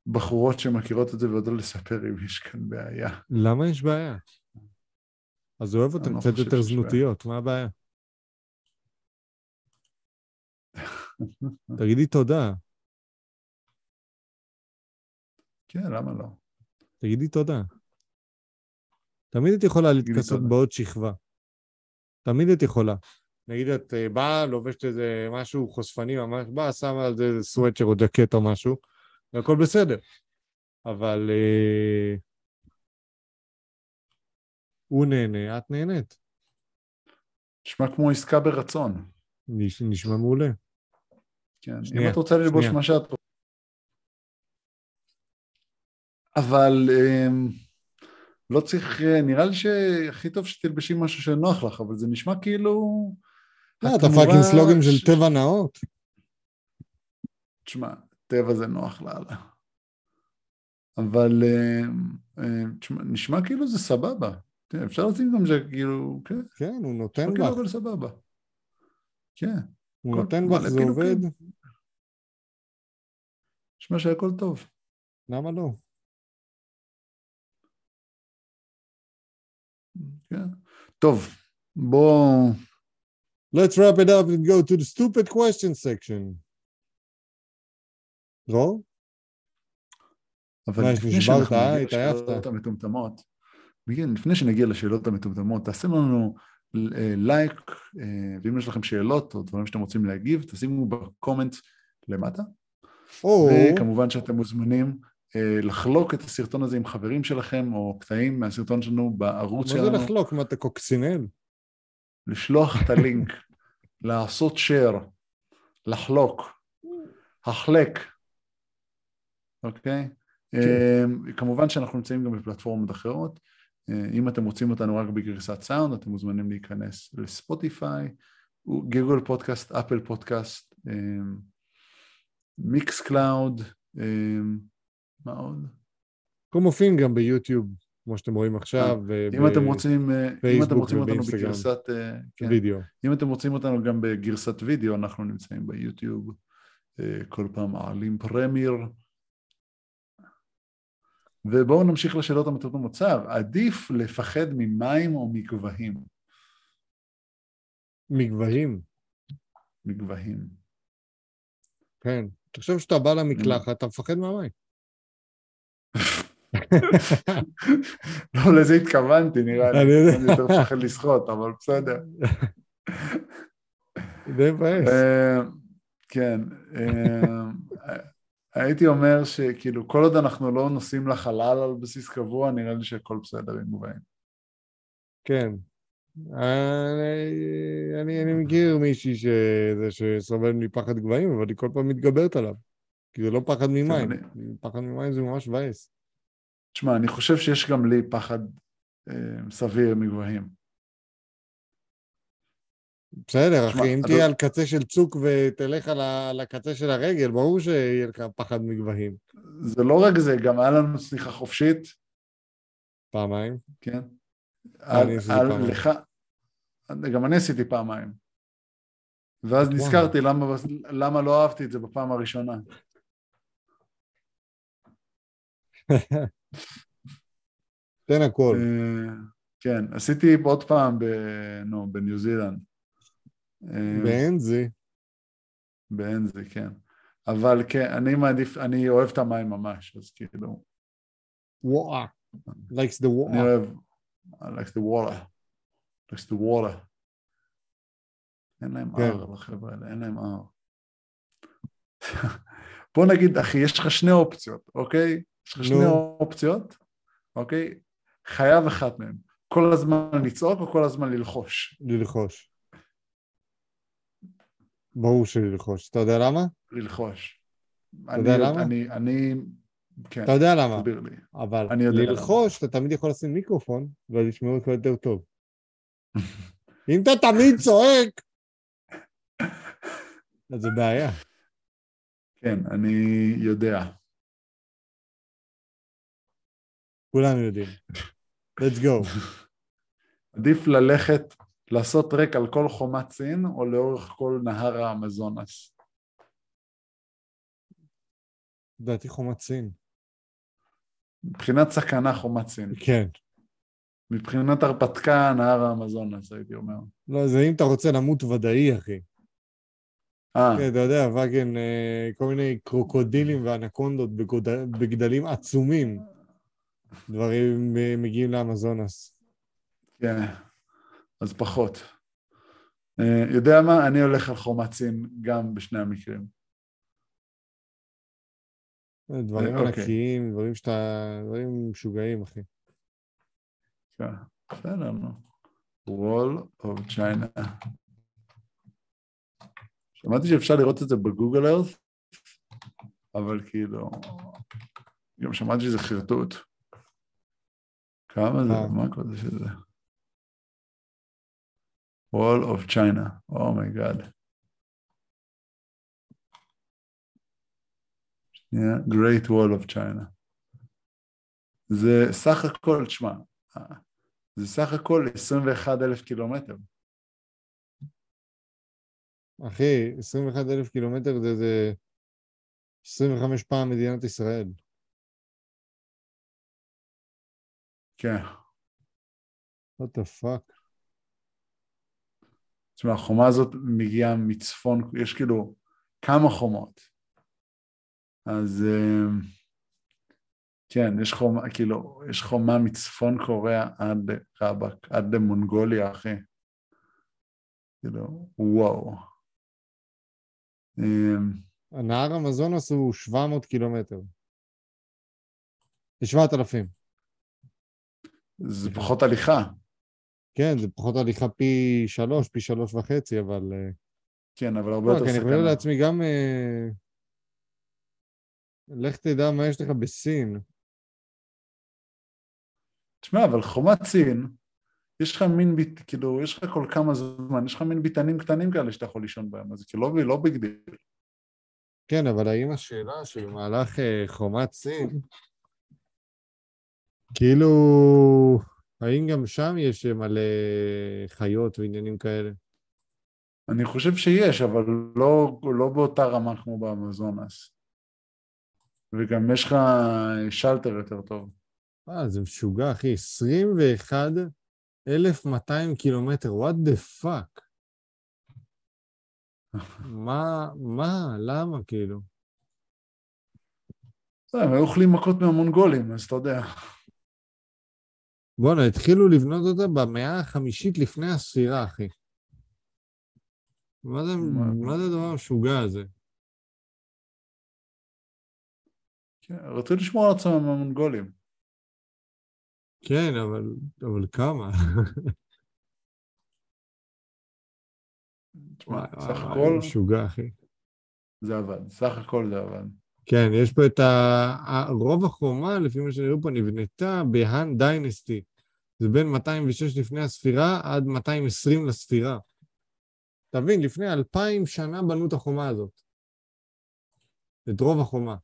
בחורות שמכירות את זה, ועוד לא לספר אם יש כאן בעיה. למה יש בעיה? אז הוא אוהב אותם קצת יותר זנותיות, מה הבעיה? תגידי תודה. כן, למה לא? תגידי תודה. תמיד את יכולה להתכסות בעוד שכבה. תמיד את יכולה. נגיד את באה, לובשת איזה משהו חושפני, ממש באה, שמה על זה סוויטשר או ג'קט או משהו, והכל בסדר. אבל הוא נהנה, את נהנית. נשמע כמו עסקה ברצון. נשמע מעולה. כן, אם את רוצה ללבוש מה שאת רוצה. אבל לא צריך, נראה לי שהכי טוב שתלבשי משהו שנוח לך, אבל זה נשמע כאילו... לא, אתה פאקינג סלוגן של טבע נאות. תשמע, טבע זה נוח לאללה. אבל נשמע כאילו זה סבבה. אפשר לשים גם שכאילו... כן, הוא נותן בך. כאילו אבל סבבה. כן. הוא נותן בך, זה עובד. נשמע שהכל טוב. למה לא? טוב, בואו... Let's wrap it up and go to the stupid question section. לא? אבל לפני שאנחנו נגיע לשאלות המטומטמות, לפני שנגיע לשאלות המטומטמות, תעשו לנו לייק, ואם יש לכם שאלות או דברים שאתם רוצים להגיב, תשימו בקומנט למטה. וכמובן שאתם מוזמנים לחלוק את הסרטון הזה עם חברים שלכם, או קטעים מהסרטון שלנו בערוץ שלנו. מה זה לחלוק? מה אתה קוקסינל? לשלוח את הלינק, לעשות שייר, לחלוק, החלק. אוקיי? כמובן שאנחנו נמצאים גם בפלטפורמות אחרות. אם אתם רוצים אותנו רק בגרסת סאונד, אתם מוזמנים להיכנס לספוטיפיי, גוגל פודקאסט, אפל פודקאסט, מיקס קלאוד, מה עוד? אנחנו מופיעים גם ביוטיוב, כמו שאתם רואים עכשיו. אם אתם רוצים אותנו בגרסת... וידאו. אם אתם רוצים אותנו גם בגרסת וידאו, אנחנו נמצאים ביוטיוב. כל פעם מעלים פרמייר. ובואו נמשיך לשאלות המטרות המוצב. עדיף לפחד ממים או מגבהים? מגבהים. מגבהים. כן. אתה חושב שאתה בא למקלחת, אתה מפחד מהמים. לא, לזה התכוונתי, נראה לי. אני יותר פחד לשחות, אבל בסדר. די מבאס. כן. הייתי אומר שכאילו, כל עוד אנחנו לא נוסעים לחלל על בסיס קבוע, נראה לי שהכל בסדר, אם מובעים. כן. אני מכיר מישהי שסבל מפחד גבהים, אבל היא כל פעם מתגברת עליו. כי זה לא פחד ממים. פחד ממים זה ממש מבאס. תשמע, אני חושב שיש גם לי פחד סביר מגבהים. בסדר, אחי, אם תהיה על קצה של צוק ותלך על הקצה של הרגל, ברור שיהיה לך פחד מגבהים. זה לא רק זה, גם היה לנו סליחה חופשית. פעמיים? כן. גם אני עשיתי פעמיים. ואז נזכרתי למה לא אהבתי את זה בפעם הראשונה. תן הכל. כן, עשיתי עוד פעם בניו זילנד. באנזי. באנזי, כן. אבל כן, אני מעדיף, אני אוהב את המים ממש, אז כאילו. Water. Likes the water. I like the water. next to water. אין להם R, לחבר'ה האלה, אין להם R. בוא נגיד, אחי, יש לך שני אופציות, אוקיי? יש לך שני אופציות, אוקיי? חייב אחת מהם. כל הזמן לצעוק או כל הזמן ללחוש? ללחוש. ברור שללחוש. אתה יודע למה? ללחוש. אתה יודע למה? אני... כן. אתה יודע למה? תסביר לי. אבל ללחוש, אתה תמיד יכול לשים מיקרופון ולשמור את כל יותר טוב. אם אתה תמיד צועק, אז זה בעיה. כן, אני יודע. כולנו יודעים. Let's go. עדיף ללכת, לעשות טרק על כל חומת סין, או לאורך כל נהר האמזונס? דעתי חומת סין. מבחינת סכנה חומת סין. כן. מבחינת הרפתקה נהר האמזונס, הייתי אומר. לא, זה אם אתה רוצה למות ודאי, אחי. כן, אתה יודע, וגן, כל מיני קרוקודילים ואנקונדות בגדלים עצומים. דברים מגיעים לאמזונס. כן, אז פחות. יודע מה? אני הולך על חומת סין גם בשני המקרים. דברים ענקיים, דברים משוגעים, אחי. כן, בסדר, נו. Wall of China. שמעתי שאפשר לראות את זה בגוגל ארת', אבל כאילו... גם שמעתי שזה חרטוט. כמה זה? מה קודם שזה? Wall of China. אומייגאד. שנייה, Great Wall of China. זה סך הכל, תשמע, זה סך הכל 21,000 קילומטר. אחי, 21,000 קילומטר זה 25 פעם מדינת ישראל. כן. What the fuck? תשמע, החומה הזאת מגיעה מצפון, יש כאילו כמה חומות. אז כן, יש חומה, כאילו, יש חומה מצפון קוריאה עד רבק, עד למונגוליה, אחי. כאילו, וואו. הנהר המזונס הוא 700 קילומטר. 7,000. זה פחות הליכה. כן, זה פחות הליכה פי 3, פי 3.5, אבל... כן, אבל הרבה יותר סכנה. אני חושב לעצמי גם... לך תדע מה יש לך בסין. תשמע, אבל חומת סין, יש לך מין, כאילו, יש לך כל כמה זמן, יש לך מין ביטנים קטנים כאלה שאתה יכול לישון בהם, אז כאילו, לא בגדיל. כן, אבל האם השאלה שבמהלך חומת סין, כאילו, האם גם שם יש מלא חיות ועניינים כאלה? אני חושב שיש, אבל לא באותה רמה כמו באמזונס. וגם יש לך שלטר יותר טוב. זה משוגע, אחי, 21... 1,200 קילומטר, what the fuck? מה, למה, כאילו? הם היו אוכלים מכות מהמונגולים, אז אתה יודע. בואו, התחילו לבנות אותה במאה החמישית לפני הספירה, אחי. מה זה הדבר המשוגע הזה? רצו לשמור על עצמם מהמונגולים. כן, אבל כמה? תשמע, סך הכל... משוגע, אחי. זה עבד, סך הכל זה עבד. כן, יש פה את הרוב החומה, לפי מה שנראו פה, נבנתה בהאן דיינסטי. זה בין 206 לפני הספירה עד 220 לספירה. תבין, לפני 2,000 שנה בנו את החומה הזאת. את רוב החומה.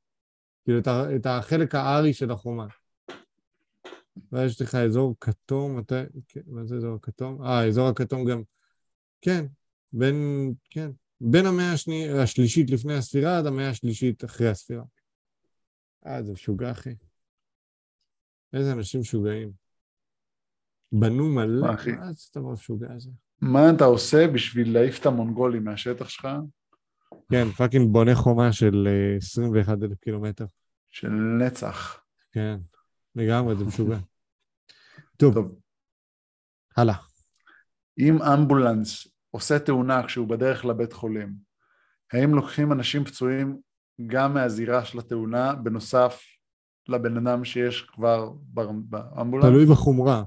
כאילו, את החלק הארי של החומה. ויש לך אזור כתום, מה זה אזור הכתום? אזור הכתום גם, כן, בין המאה השלישית לפני הספירה עד המאה השלישית אחרי הספירה. זה משוגע, אחי. איזה אנשים משוגעים. בנו מלא, מה זה דבר משוגע הזה? מה אתה עושה בשביל להעיף את המונגולים מהשטח שלך? כן, פאקינג בונה חומה של 21,000 קילומטר. של נצח. כן. לגמרי, זה משוגע. טוב. הלאה. אם אמבולנס עושה תאונה כשהוא בדרך לבית חולים, האם לוקחים אנשים פצועים גם מהזירה של התאונה, בנוסף לבן אדם שיש כבר באמבולנס? תלוי בחומרה.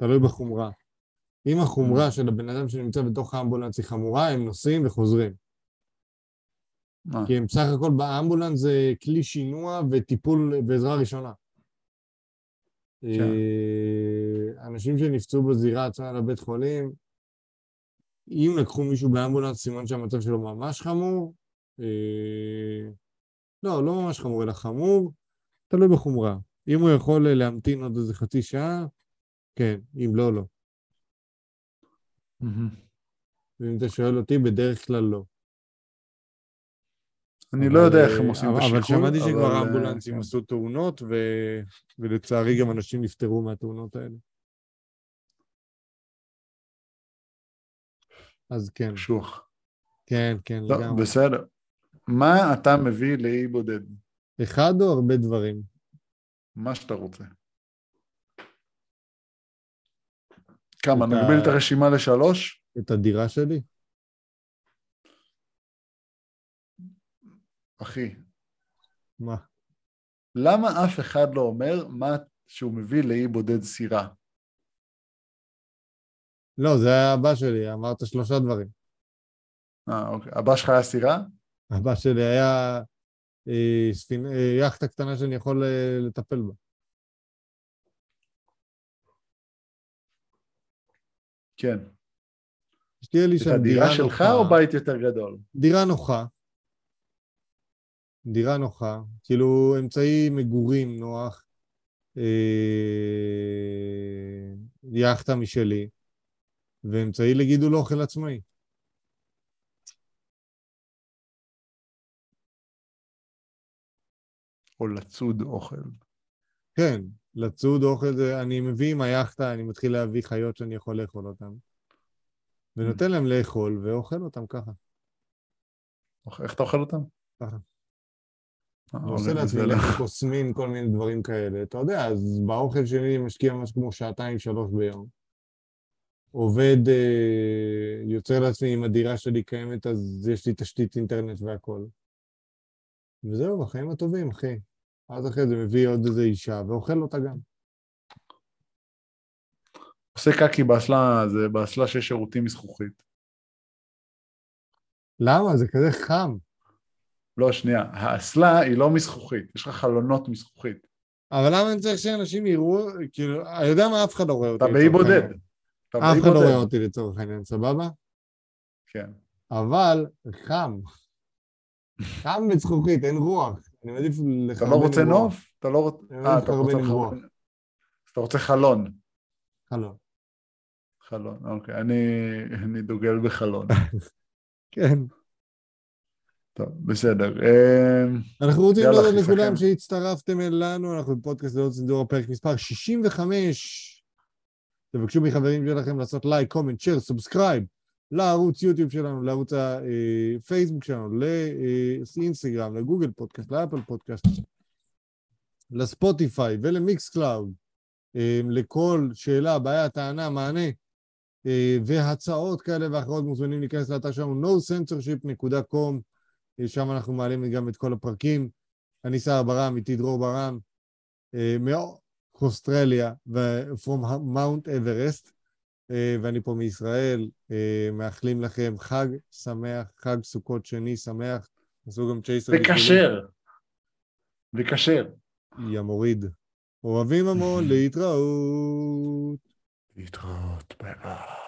תלוי בחומרה. אם החומרה של הבן אדם שנמצא בתוך האמבולנס היא חמורה, הם נוסעים וחוזרים. כי הם בסך הכל באמבולנס זה כלי שינוע וטיפול בעזרה ראשונה. אנשים שנפצעו בזירה עצמה לבית חולים, אם לקחו מישהו באמבולנס, סימן שהמצב שלו ממש חמור. לא ממש חמור, אלא חמור. תלוי בחומרה. אם הוא יכול להמתין עוד איזה חצי שעה, כן, אם לא, לא. ואם אתה שואל אותי, בדרך כלל לא. אני לא יודע איך הם עושים בשיקום. אבל שמעתי שכבר אמבולנסים עשו תאונות, ולצערי גם אנשים נפטרו מהתאונות האלה. אז כן. קשוח. כן, כן. לא, בסדר. מה אתה מביא לאי בודד? אחד או הרבה דברים? מה שאתה רוצה. כמה? נגביל את הרשימה ל3? את הדירה שלי? אחי. מה? למה אף אחד לא אומר מה שהוא מביא לאי בודד סירה? לא, זה היה הבא שלי, אמרת 3 דברים. אוקיי. הבא שלך היה סירה? הבא שלי היה יחתה קטנה שאני יכול לטפל בה. כן. שתהיה לי שם דירה שלך או בית יותר גדול? דירה נוחה. דירה נוחה, כאילו אמצעי מגורים נוח, יחתה משלי, ואמצעי לגידול אוכל עצמאי. או לצוד אוכל. כן, לצוד אוכל זה, אני מביא עם היחתה, אני מתחיל להביא חיות שאני יכול לאכול אותן, ונותן להם לאכול ואוכל אותם ככה. איך אתה אוכל אותם? ככה. אני עושה לעצמי קוסמים כל מיני דברים כאלה, אתה יודע, אז באוכל שלי משקיע ממש כמו 2-3 ביום. עובד, יוצר לעצמי, אם הדירה שלי קיימת, אז יש לי תשתית אינטרנט והכל. וזהו, בחיים הטובים, אחי. אז אחרי זה מביא עוד איזו אישה, ואוכל אותה גם. עושה קקי באסלה שיש שירותים מזכוכית. למה? זה כזה חם. לא, שנייה. האסלה היא לא מזכוכית. יש לך חלונות מזכוכית. אבל למה אני צריך שאנשים יראו? כאילו, אני יודע מה, אף אחד לא רואה אותי. אתה באי בודד. אף אחד לא רואה אותי לצורך העניין, סבבה? כן. אבל חם. חם בזכוכית, אין רוח. אני מעדיף לחרבן. אתה לא רוצה נוף? אתה לא רוצה... אתה רוצה חלון. אתה רוצה חלון. חלון. חלון, אוקיי. אני דוגל בחלון. כן. טוב, בסדר. אנחנו רוצים להודות לכולם שהצטרפתם אלינו, אנחנו בפודקאסט דעות צנדור הפרק מספר 65. תבקשו מחברים שלכם לעשות לייק, קומנט, שייר, סובסקרייב, לערוץ יוטיוב שלנו, לערוץ הפייסבוק שלנו, לאינסטגרם, לגוגל פודקאסט, לאפל פודקאסט, לספוטיפיי ולמיקס קלאוד, לכל שאלה, בעיה, טענה, מענה, והצעות כאלה ואחרות מוזמנים להיכנס לאתר שלנו, nocensorship.com, שם אנחנו מעלים גם את כל הפרקים. אני שר ברם, איתי דרור ברם, מאוסטרליה, from Mount Everest, ואני פה מישראל, מאחלים לכם חג שמח, חג סוכות שני שמח, עשו גם צ'ייסר. וקשר, וקשר. יא מוריד. אוהבים המון, להתראות. להתראות, ביי.